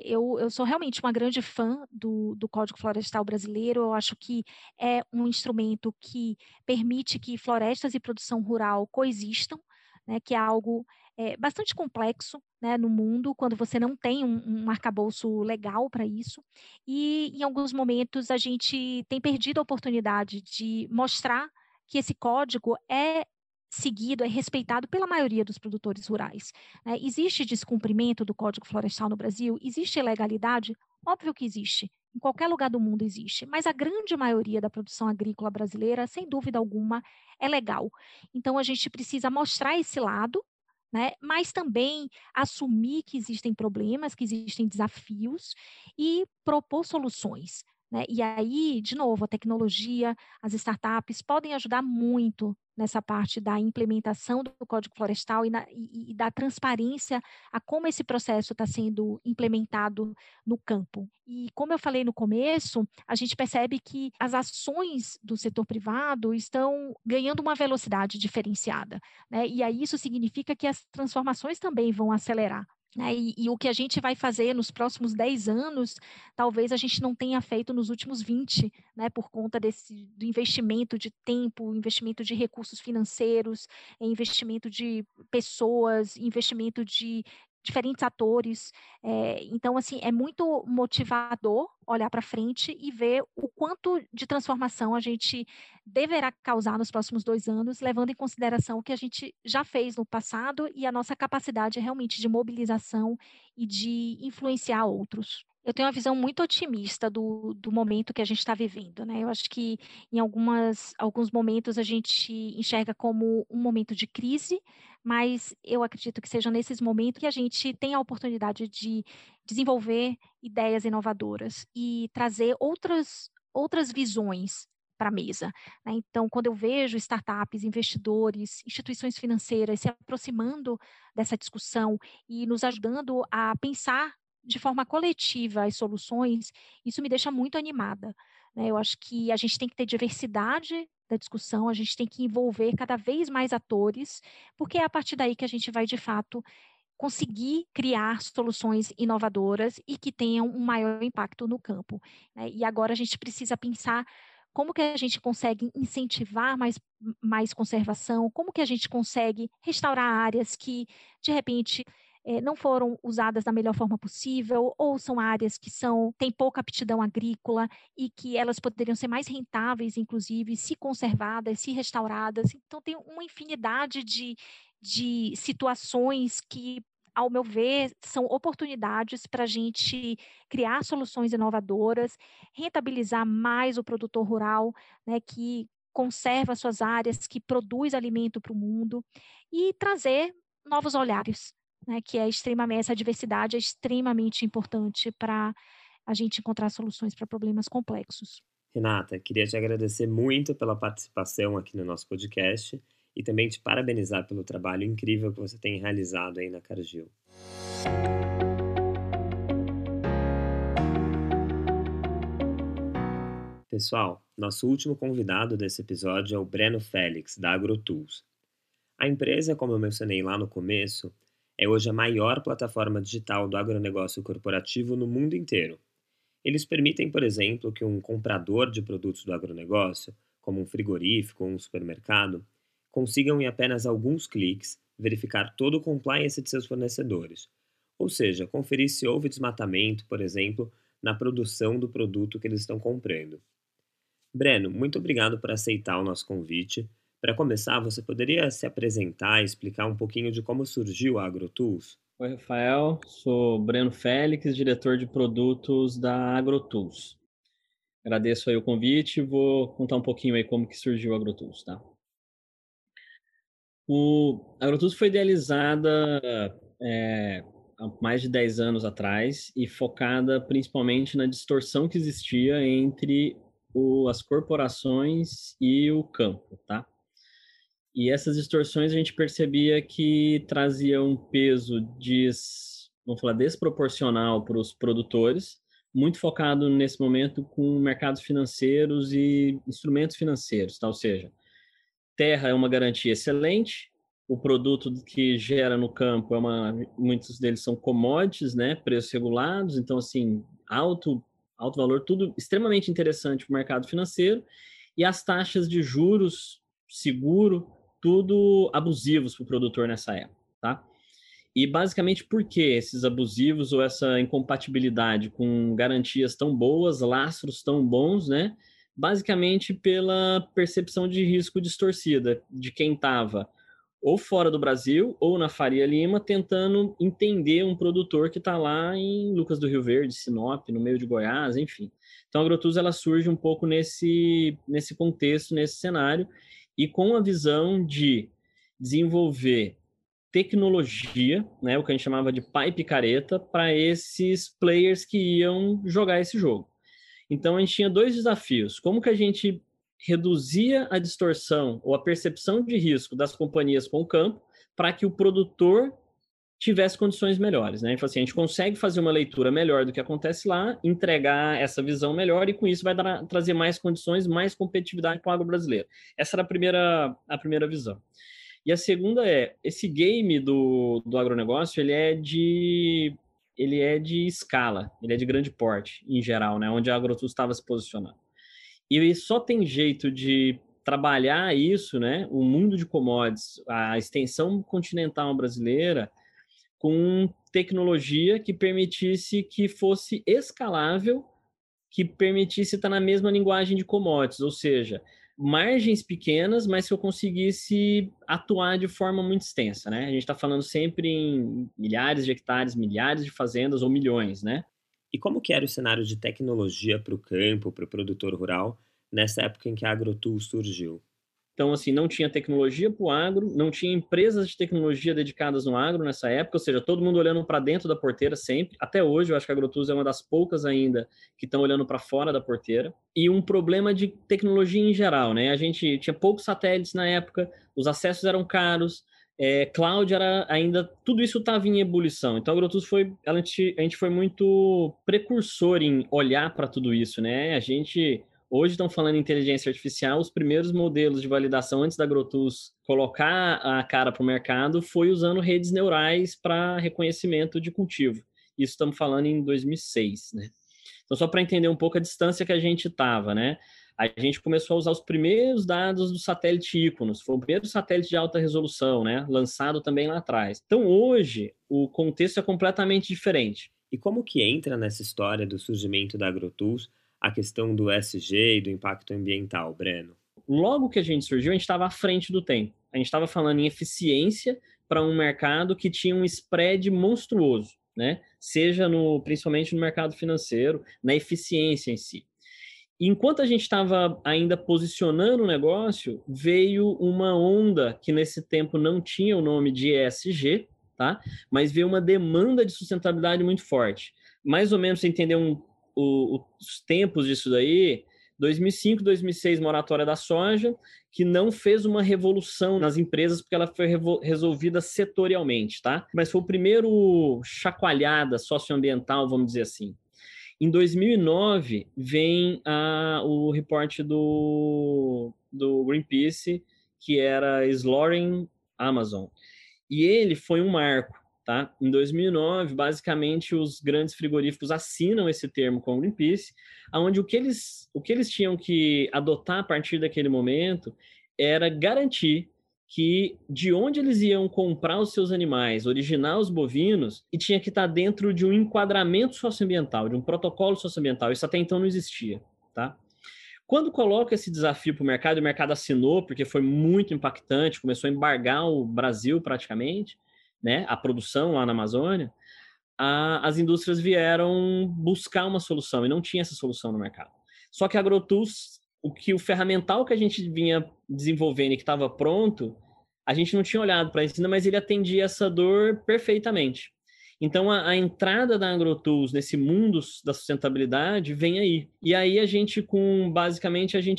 Eu sou realmente uma grande fã do Código Florestal Brasileiro, eu acho que é um instrumento que permite que florestas e produção rural coexistam, né, que é algo bastante complexo, né, no mundo, quando você não tem um arcabouço legal para isso, e em alguns momentos a gente tem perdido a oportunidade de mostrar que esse código é seguido, é respeitado pela maioria dos produtores rurais. Existe descumprimento do Código Florestal no Brasil? Existe ilegalidade? Óbvio que existe, em qualquer lugar do mundo existe, mas a grande maioria da produção agrícola brasileira, sem dúvida alguma, é legal. Então, a gente precisa mostrar esse lado, né, mas também assumir que existem problemas, que existem desafios e propor soluções, né? E aí, de novo, a tecnologia, as startups podem ajudar muito nessa parte da implementação do Código Florestal e da transparência a como esse processo está sendo implementado no campo. E como eu falei no começo, a gente percebe que as ações do setor privado estão ganhando uma velocidade diferenciada, né? E aí isso significa que as transformações também vão acelerar, né? E o que a gente vai fazer nos próximos 10 anos, talvez a gente não tenha feito nos últimos 20, né, por conta do investimento de tempo, investimento de recursos financeiros, investimento de pessoas, investimento de diferentes atores. Então, assim, é muito motivador olhar para frente e ver o quanto de transformação a gente deverá causar nos próximos 2 anos, levando em consideração o que a gente já fez no passado e a nossa capacidade realmente de mobilização e de influenciar outros. Eu tenho uma visão muito otimista do momento que a gente está vivendo, né? Eu acho que em alguns momentos a gente enxerga como um momento de crise, mas eu acredito que seja nesses momentos que a gente tem a oportunidade de desenvolver ideias inovadoras e trazer outras visões para a mesa, né? Então, quando eu vejo startups, investidores, instituições financeiras se aproximando dessa discussão e nos ajudando a pensar de forma coletiva as soluções, isso me deixa muito animada, né? Eu acho que a gente tem que ter diversidade da discussão, a gente tem que envolver cada vez mais atores, porque é a partir daí que a gente vai, de fato, conseguir criar soluções inovadoras e que tenham um maior impacto no campo, né? E agora a gente precisa pensar como que a gente consegue incentivar mais conservação, como que a gente consegue restaurar áreas que, de repente, não foram usadas da melhor forma possível, ou são áreas que têm pouca aptidão agrícola e que elas poderiam ser mais rentáveis, inclusive, se conservadas, se restauradas. Então, tem uma infinidade de situações que, ao meu ver, são oportunidades para a gente criar soluções inovadoras, rentabilizar mais o produtor rural, né, que conserva suas áreas, que produz alimento para o mundo, e trazer novos olhares, né, que essa diversidade é extremamente importante para a gente encontrar soluções para problemas complexos. Renata, queria te agradecer muito pela participação aqui no nosso podcast e também te parabenizar pelo trabalho incrível que você tem realizado aí na Cargill. Pessoal, nosso último convidado desse episódio é o Breno Félix, da AgroTools. A empresa, como eu mencionei lá no começo, é hoje a maior plataforma digital do agronegócio corporativo no mundo inteiro. Eles permitem, por exemplo, que um comprador de produtos do agronegócio, como um frigorífico ou um supermercado, consigam em apenas alguns cliques verificar todo o compliance de seus fornecedores, Ou seja, conferir se houve desmatamento, por exemplo, na produção do produto que eles estão comprando. Breno, muito obrigado por aceitar o nosso convite. Para começar, você poderia se apresentar e explicar um pouquinho de como surgiu a AgroTools? Oi, Rafael. Sou Breno Félix, diretor de produtos da AgroTools. Agradeço aí o convite e vou contar um pouquinho aí como que surgiu a AgroTools, tá? A AgroTools foi idealizada há mais de 10 anos atrás e focada principalmente na distorção que existia entre as corporações e o campo, tá? E essas distorções a gente percebia que traziam um peso desproporcional para os produtores, muito focado nesse momento com mercados financeiros e instrumentos financeiros, tá? Ou seja, terra é uma garantia excelente, o produto que gera no campo muitos deles são commodities, né? Preços regulados, então assim, alto valor, tudo extremamente interessante para o mercado financeiro, e as taxas de juros, seguro, tudo abusivos para o produtor nessa época, tá? E basicamente por que esses abusivos ou essa incompatibilidade com garantias tão boas, lastros tão bons, né? Basicamente pela percepção de risco distorcida de quem estava ou fora do Brasil ou na Faria Lima tentando entender um produtor que está lá em Lucas do Rio Verde, Sinop, no meio de Goiás, enfim. Então a AgroTools ela surge um pouco nesse contexto, nesse cenário, e com a visão de desenvolver tecnologia, né, o que a gente chamava de pai picareta, para esses players que iam jogar esse jogo. Então a gente tinha dois desafios: como que a gente reduzia a distorção ou a percepção de risco das companhias com o campo para que o produtor tivesse condições melhores, né? Então, assim, a gente consegue fazer uma leitura melhor do que acontece lá, entregar essa visão melhor e com isso vai trazer mais condições, mais competitividade para o agro brasileiro. Essa era a primeira visão. E a segunda esse game do agronegócio, ele é de escala, ele é de grande porte em geral, né? Onde a AgroTools estava se posicionando. E só tem jeito de trabalhar isso, né? O mundo de commodities, a extensão continental brasileira, com tecnologia que permitisse que fosse escalável, que permitisse estar na mesma linguagem de commodities, ou seja, margens pequenas, mas que eu conseguisse atuar de forma muito extensa, né? A gente está falando sempre em milhares de hectares, milhares de fazendas ou milhões, né? E como que era o cenário de tecnologia para o campo, para o produtor rural, nessa época em que a AgroTools surgiu? Então, assim, não tinha tecnologia para o agro, não tinha empresas de tecnologia dedicadas no agro nessa época, ou seja, todo mundo olhando para dentro da porteira sempre. Até hoje, eu acho que a AgroTools é uma das poucas ainda que estão olhando para fora da porteira. E um problema de tecnologia em geral, né? A gente tinha poucos satélites na época, os acessos eram caros, cloud era ainda... Tudo isso estava em ebulição. Então, a AgroTools a gente foi muito precursor em olhar para tudo isso, né? A gente... Hoje estão falando em inteligência artificial, os primeiros modelos de validação antes da AgroTools colocar a cara para o mercado foi usando redes neurais para reconhecimento de cultivo. Isso estamos falando em 2006, né? Então, só para entender um pouco a distância que a gente estava, né? A gente começou a usar os primeiros dados do satélite Ikonos, foi o primeiro satélite de alta resolução, né? Lançado também lá atrás. Então, hoje, o contexto é completamente diferente. E como que entra nessa história do surgimento da AgroTools a questão do ESG e do impacto ambiental, Breno? Logo que a gente surgiu, a gente estava à frente do tempo. A gente estava falando em eficiência para um mercado que tinha um spread monstruoso, né? Seja principalmente no mercado financeiro, na eficiência em si. Enquanto a gente estava ainda posicionando o negócio, veio uma onda que nesse tempo não tinha o nome de ESG, tá? Mas veio uma demanda de sustentabilidade muito forte. Mais ou menos, você entendeu os tempos disso daí, 2005, 2006, moratória da soja, que não fez uma revolução nas empresas porque ela foi resolvida setorialmente, tá? Mas foi o primeiro chacoalhada socioambiental, vamos dizer assim. Em 2009, vem o reporte do Greenpeace, que era Exploring Amazon. E ele foi um marco. Tá? Em 2009, basicamente, os grandes frigoríficos assinam esse termo com o Greenpeace, onde o que eles tinham que adotar a partir daquele momento era garantir que de onde eles iam comprar os seus animais, originar os bovinos, e tinha que estar dentro de um enquadramento socioambiental, de um protocolo socioambiental. Isso até então não existia, tá? Quando coloca esse desafio para o mercado assinou, porque foi muito impactante, começou a embargar o Brasil praticamente, né, a produção lá na Amazônia, as indústrias vieram buscar uma solução, e não tinha essa solução no mercado. Só que a AgroTools, o ferramental que a gente vinha desenvolvendo e que estava pronto, a gente não tinha olhado para isso ainda, mas ele atendia essa dor perfeitamente. Então, a entrada da AgroTools nesse mundo da sustentabilidade vem aí. E aí, a gente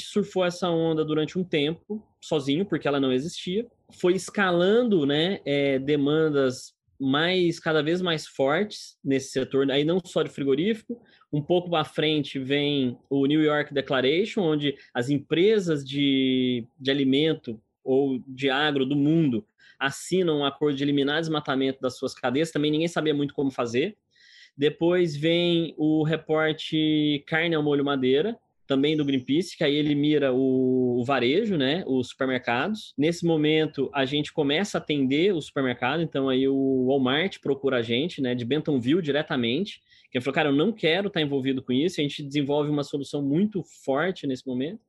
surfou essa onda durante um tempo, sozinho, porque ela não existia. Foi escalando, né, demandas cada vez mais fortes nesse setor, aí não só de frigorífico. Um pouco para frente vem o New York Declaration, onde as empresas de alimento ou de agro do mundo assinam um acordo de eliminar desmatamento das suas cadeias, também ninguém sabia muito como fazer. Depois vem o reporte Carne ao Molho Madeira, também do Greenpeace, que aí ele mira o varejo, né, os supermercados. Nesse momento, a gente começa a atender o supermercado, então aí o Walmart procura a gente, né, de Bentonville diretamente, que falou, cara, eu não quero estar envolvido com isso, a gente desenvolve uma solução muito forte nesse momento.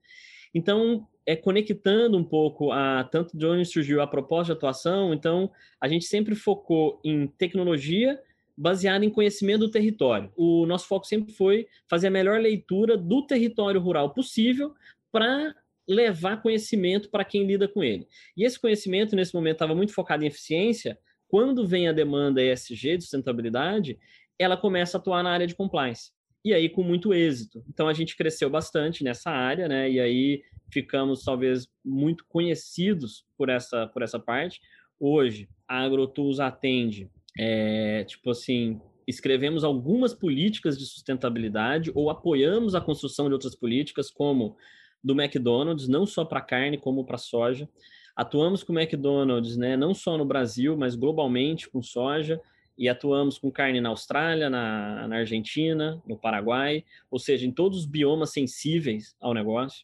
Então, conectando um pouco tanto de onde surgiu a proposta de atuação, então a gente sempre focou em tecnologia baseada em conhecimento do território. O nosso foco sempre foi fazer a melhor leitura do território rural possível para levar conhecimento para quem lida com ele. E esse conhecimento, nesse momento, estava muito focado em eficiência. Quando vem a demanda ESG de sustentabilidade, ela começa a atuar na área de compliance. E aí, com muito êxito. Então, a gente cresceu bastante nessa área, né? E aí, ficamos, talvez, muito conhecidos por essa parte. Hoje, a AgroTools atende... escrevemos algumas políticas de sustentabilidade ou apoiamos a construção de outras políticas, como do McDonald's, não só para carne, como para soja. Atuamos com o McDonald's, né, não só no Brasil, mas globalmente com soja, e atuamos com carne na Austrália, na Argentina, no Paraguai, ou seja, em todos os biomas sensíveis ao negócio.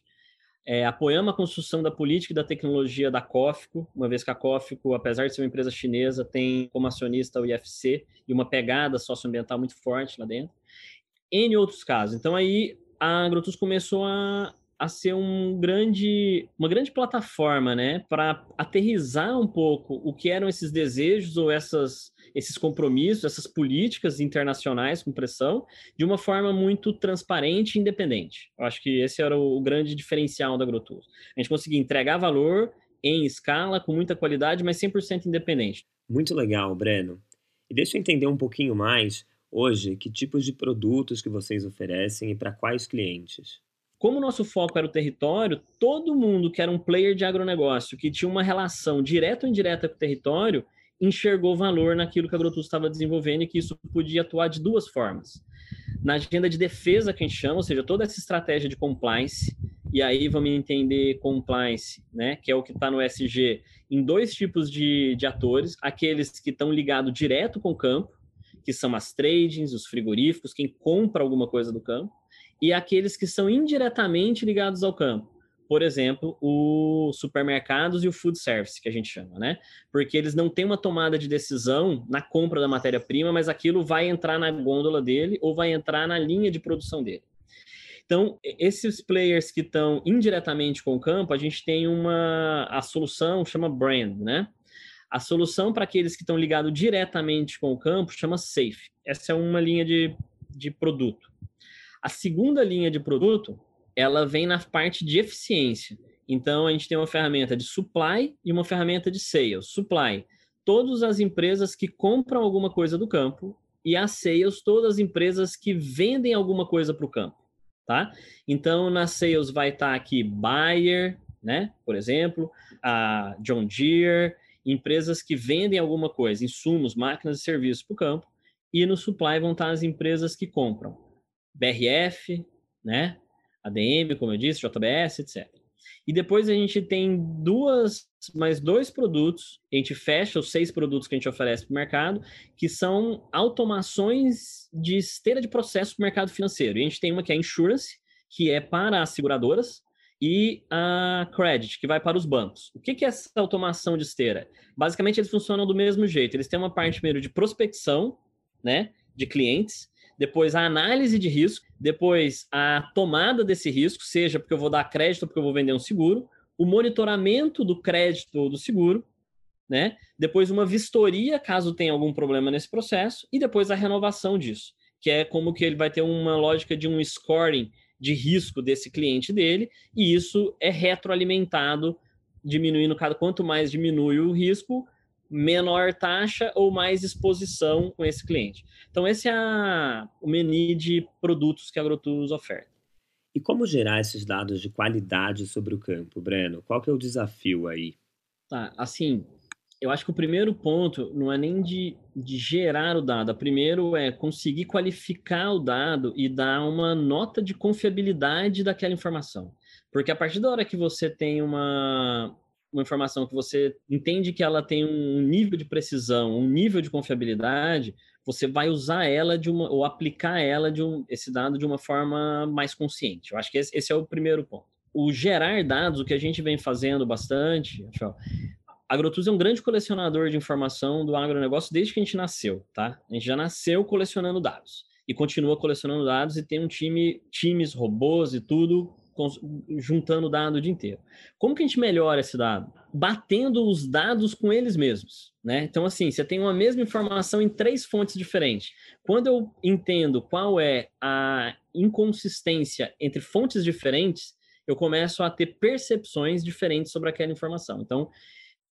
Apoiamos a construção da política e da tecnologia da Cofco, uma vez que a Cofco, apesar de ser uma empresa chinesa, tem como acionista o IFC e uma pegada socioambiental muito forte lá dentro. Em outros casos. Então, aí a AgroTools começou a ser uma grande plataforma, né, para aterrizar um pouco o que eram esses desejos ou esses compromissos, essas políticas internacionais com pressão, de uma forma muito transparente e independente. Eu acho que esse era o grande diferencial da AgroTools. A gente conseguia entregar valor em escala, com muita qualidade, mas 100% independente. Muito legal, Breno. E deixa eu entender um pouquinho mais, hoje, que tipos de produtos que vocês oferecem e para quais clientes? Como o nosso foco era o território, todo mundo que era um player de agronegócio, que tinha uma relação direta ou indireta com o território, enxergou valor naquilo que a AgroTools estava desenvolvendo e que isso podia atuar de duas formas. Na agenda de defesa, que a gente chama, ou seja, toda essa estratégia de compliance, e aí vamos entender compliance, né, que é o que está no ESG, em dois tipos de atores, aqueles que estão ligados direto com o campo, que são as tradings, os frigoríficos, quem compra alguma coisa do campo, e aqueles que são indiretamente ligados ao campo. Por exemplo, os supermercados e o food service, que a gente chama, né? Porque eles não têm uma tomada de decisão na compra da matéria-prima, mas aquilo vai entrar na gôndola dele ou vai entrar na linha de produção dele. Então, esses players que estão indiretamente com o campo, a gente tem a solução chama brand, né? A solução para aqueles que estão ligados diretamente com o campo chama safe. Essa é uma linha de produto. A segunda linha de produto... ela vem na parte de eficiência. Então, a gente tem uma ferramenta de supply e uma ferramenta de sales. Supply, todas as empresas que compram alguma coisa do campo, e a sales, todas as empresas que vendem alguma coisa para o campo, tá? Então, na sales vai estar aqui Bayer, né? Por exemplo, a John Deere, empresas que vendem alguma coisa, insumos, máquinas e serviços para o campo, e no supply vão estar as empresas que compram. BRF, né? ADM, como eu disse, JBS, etc. E depois a gente tem mais dois produtos, a gente fecha os 6 produtos que a gente oferece para o mercado, que são automações de esteira de processo para o mercado financeiro. E a gente tem uma que é a Insurance, que é para as seguradoras, e a credit, que vai para os bancos. O que é essa automação de esteira? Basicamente, eles funcionam do mesmo jeito. Eles têm uma parte primeiro de prospecção, né, de clientes, depois a análise de risco, depois a tomada desse risco, seja porque eu vou dar crédito ou porque eu vou vender um seguro, o monitoramento do crédito ou do seguro, né, depois uma vistoria, caso tenha algum problema nesse processo, e depois a renovação disso, que é como que ele vai ter uma lógica de um scoring de risco desse cliente dele, e isso é retroalimentado, diminuindo, quanto mais diminui o risco, menor taxa ou mais exposição com esse cliente. Então, esse é o menu de produtos que a AgroTools oferta. E como gerar esses dados de qualidade sobre o campo, Breno? Qual que é o desafio aí? Tá, assim, eu acho que o primeiro ponto não é nem de gerar o dado, o primeiro é conseguir qualificar o dado e dar uma nota de confiabilidade daquela informação. Porque a partir da hora que você tem uma informação que você entende que ela tem um nível de precisão, um nível de confiabilidade, você vai usar ela ou aplicar ela esse dado de uma forma mais consciente. Eu acho que esse é o primeiro ponto. O gerar dados, o que a gente vem fazendo bastante, a AgroTools é um grande colecionador de informação do agronegócio desde que a gente nasceu, tá? A gente já nasceu colecionando dados e continua colecionando dados e tem um times, robôs e tudo, juntando dado o dia inteiro. Como que a gente melhora esse dado? Batendo os dados com eles mesmos, né? Então, assim, você tem uma mesma informação em 3 fontes diferentes. Quando eu entendo qual é a inconsistência entre fontes diferentes, eu começo a ter percepções diferentes sobre aquela informação. Então,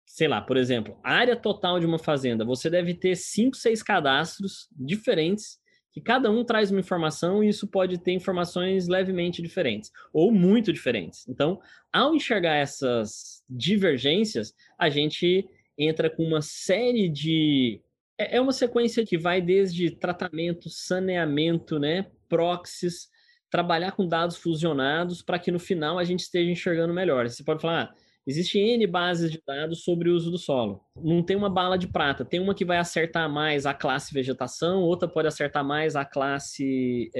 sei lá, por exemplo, a área total de uma fazenda, você deve ter 5, 6 cadastros diferentes, que cada um traz uma informação e isso pode ter informações levemente diferentes, ou muito diferentes. Então, ao enxergar essas divergências, a gente entra com uma série de... É uma sequência que vai desde tratamento, saneamento, né, proxies, trabalhar com dados fusionados para que no final a gente esteja enxergando melhor. Você pode falar... Existem N bases de dados sobre o uso do solo. Não tem uma bala de prata. Tem uma que vai acertar mais a classe vegetação, outra pode acertar mais a classe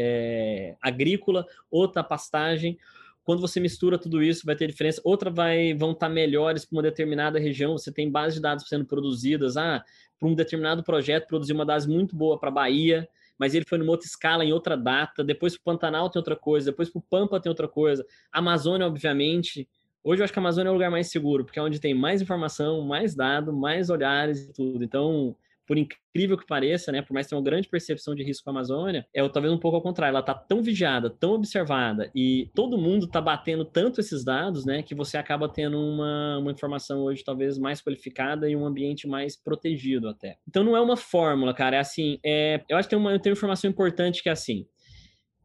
agrícola, outra pastagem. Quando você mistura tudo isso, vai ter diferença. Outra vão estar melhores para uma determinada região. Você tem bases de dados sendo produzidas. Ah, para um determinado projeto, produzir uma base muito boa para a Bahia, mas ele foi numa outra escala, em outra data. Depois para o Pantanal tem outra coisa. Depois para o Pampa tem outra coisa. A Amazônia, obviamente... Hoje eu acho que a Amazônia é o lugar mais seguro, porque é onde tem mais informação, mais dado, mais olhares e tudo. Então, por incrível que pareça, né, por mais que tenha uma grande percepção de risco com a Amazônia, talvez um pouco ao contrário. Ela está tão vigiada, tão observada, e todo mundo está batendo tanto esses dados, né, que você acaba tendo uma informação hoje talvez mais qualificada e um ambiente mais protegido até. Então, não é uma fórmula, cara. É assim, eu acho que tem uma informação importante que é assim...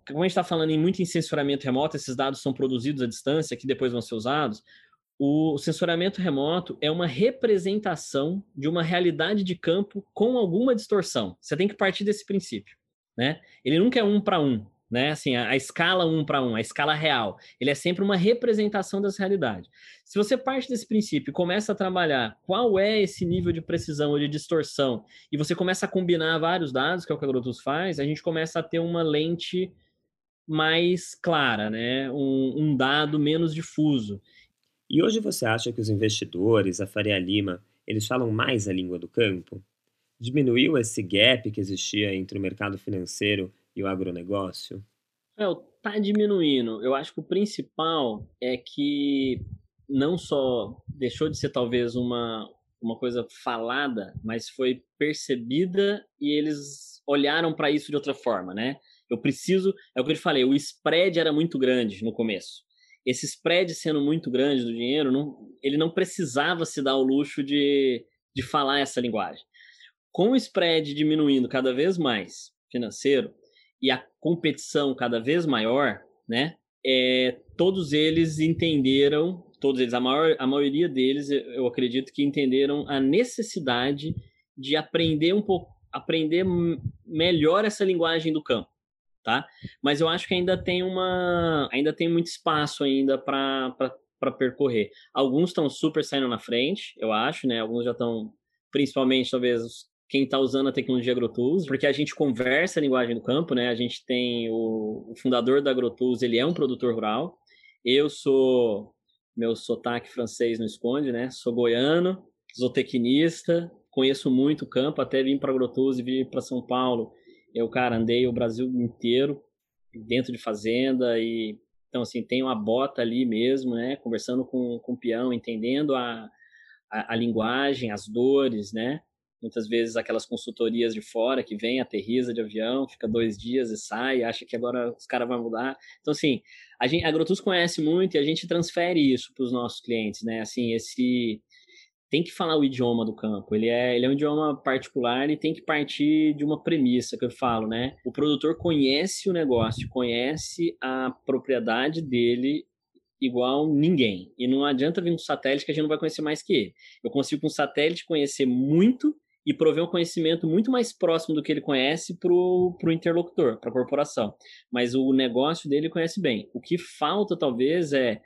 Como a gente está falando em sensoramento remoto, esses dados são produzidos à distância, que depois vão ser usados. O sensoramento remoto é uma representação de uma realidade de campo com alguma distorção. Você tem que partir desse princípio, né? Ele nunca é 1 para 1, né? Assim, a escala 1 para 1, a escala real. Ele é sempre uma representação dessa realidade. Se você parte desse princípio e começa a trabalhar qual é esse nível de precisão ou de distorção, e você começa a combinar vários dados, que é o que a AgroTools faz, a gente começa a ter uma lente... mais clara, né? Um dado menos difuso. E hoje você acha que os investidores, a Faria Lima, eles falam mais a língua do campo? Diminuiu esse gap que existia entre o mercado financeiro e o agronegócio? Tá diminuindo. Eu acho que o principal é que não só deixou de ser talvez uma coisa falada, mas foi percebida e eles olharam para isso de outra forma, né? É o que eu te falei, o spread era muito grande no começo. Esse spread sendo muito grande do dinheiro, ele não precisava se dar o luxo de falar essa linguagem. Com o spread diminuindo cada vez mais financeiro e a competição cada vez maior, né, todos eles entenderam, a maioria deles, eu acredito que entenderam a necessidade de aprender melhor essa linguagem do campo. Tá? Mas eu acho que ainda tem muito espaço ainda para percorrer. Alguns estão super saindo na frente, eu acho, né? Alguns já estão, principalmente, talvez, quem está usando a tecnologia AgroTools, porque a gente conversa a linguagem do campo, né? A gente tem o fundador da AgroTools, ele é um produtor rural, Eu sou... Meu sotaque francês não esconde, né? Sou goiano, zootecnista, conheço muito o campo, até vim para AgroTools e vim para São Paulo. Eu, cara, andei o Brasil inteiro dentro de fazenda e... Então, assim, tem uma bota ali mesmo, né? Conversando com o peão, entendendo a linguagem, as dores, né? Muitas vezes aquelas consultorias de fora que vem, aterriza de avião, fica 2 dias e sai, acha que agora os caras vão mudar. Então, assim, a AgroTools conhece muito e a gente transfere isso para os nossos clientes, né? Assim, esse... Tem que falar o idioma do campo, ele é um idioma particular e tem que partir de uma premissa que eu falo, né? O produtor conhece o negócio, conhece a propriedade dele igual ninguém. E não adianta vir um satélite que a gente não vai conhecer mais que ele. Eu consigo com um satélite conhecer muito e prover um conhecimento muito mais próximo do que ele conhece para o interlocutor, para a corporação. Mas o negócio dele conhece bem. O que falta, talvez, é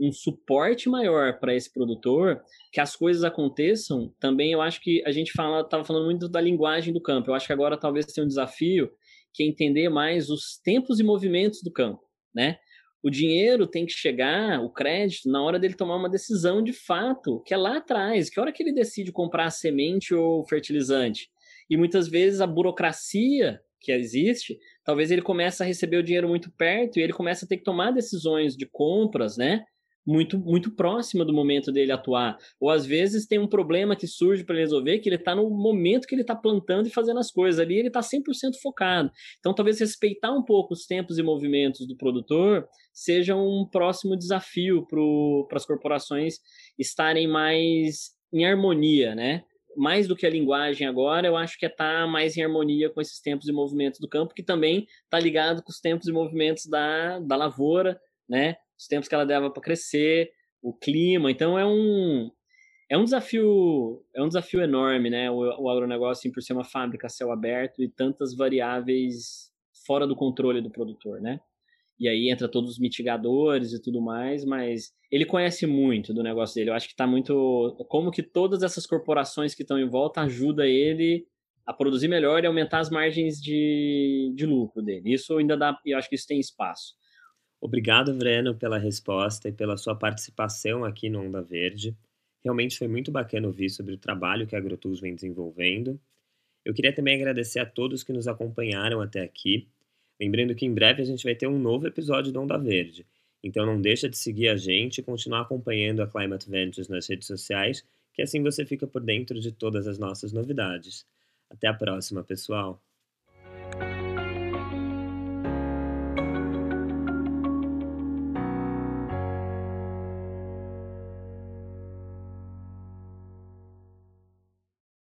um suporte maior para esse produtor, que as coisas aconteçam. Também eu acho que a gente estava falando muito da linguagem do campo. Eu acho que agora talvez tenha um desafio que é entender mais os tempos e movimentos do campo, né? O dinheiro tem que chegar, o crédito, na hora dele tomar uma decisão de fato, que é lá atrás, que hora que ele decide comprar semente ou fertilizante. E muitas vezes a burocracia que existe, talvez ele comece a receber o dinheiro muito perto e ele começa a ter que tomar decisões de compras, né? Muito, muito próxima do momento dele atuar. Ou às vezes tem um problema que surge para resolver, que ele está no momento que ele está plantando e fazendo as coisas. Ali ele está 100% focado. Então talvez respeitar um pouco os tempos e movimentos do produtor seja um próximo desafio para as corporações estarem mais em harmonia, né? Mais do que a linguagem agora, eu acho que é estar mais em harmonia com esses tempos e movimentos do campo, que também está ligado com os tempos e movimentos da lavoura, né? Os tempos que ela leva para crescer, o clima. Então, é um desafio enorme, né? O agronegócio, assim, por ser uma fábrica a céu aberto e tantas variáveis fora do controle do produtor, né? E aí entra todos os mitigadores e tudo mais, mas ele conhece muito do negócio dele. Eu acho que está muito... Como que todas essas corporações que estão em volta ajudam ele a produzir melhor e aumentar as margens de lucro dele. Isso ainda dá... Eu acho que isso tem espaço. Obrigado, Breno, pela resposta e pela sua participação aqui no Onda Verde. Realmente foi muito bacana ouvir sobre o trabalho que a AgroTools vem desenvolvendo. Eu queria também agradecer a todos que nos acompanharam até aqui. Lembrando que em breve a gente vai ter um novo episódio do Onda Verde. Então não deixa de seguir a gente e continuar acompanhando a Climate Ventures nas redes sociais, que assim você fica por dentro de todas as nossas novidades. Até a próxima, pessoal!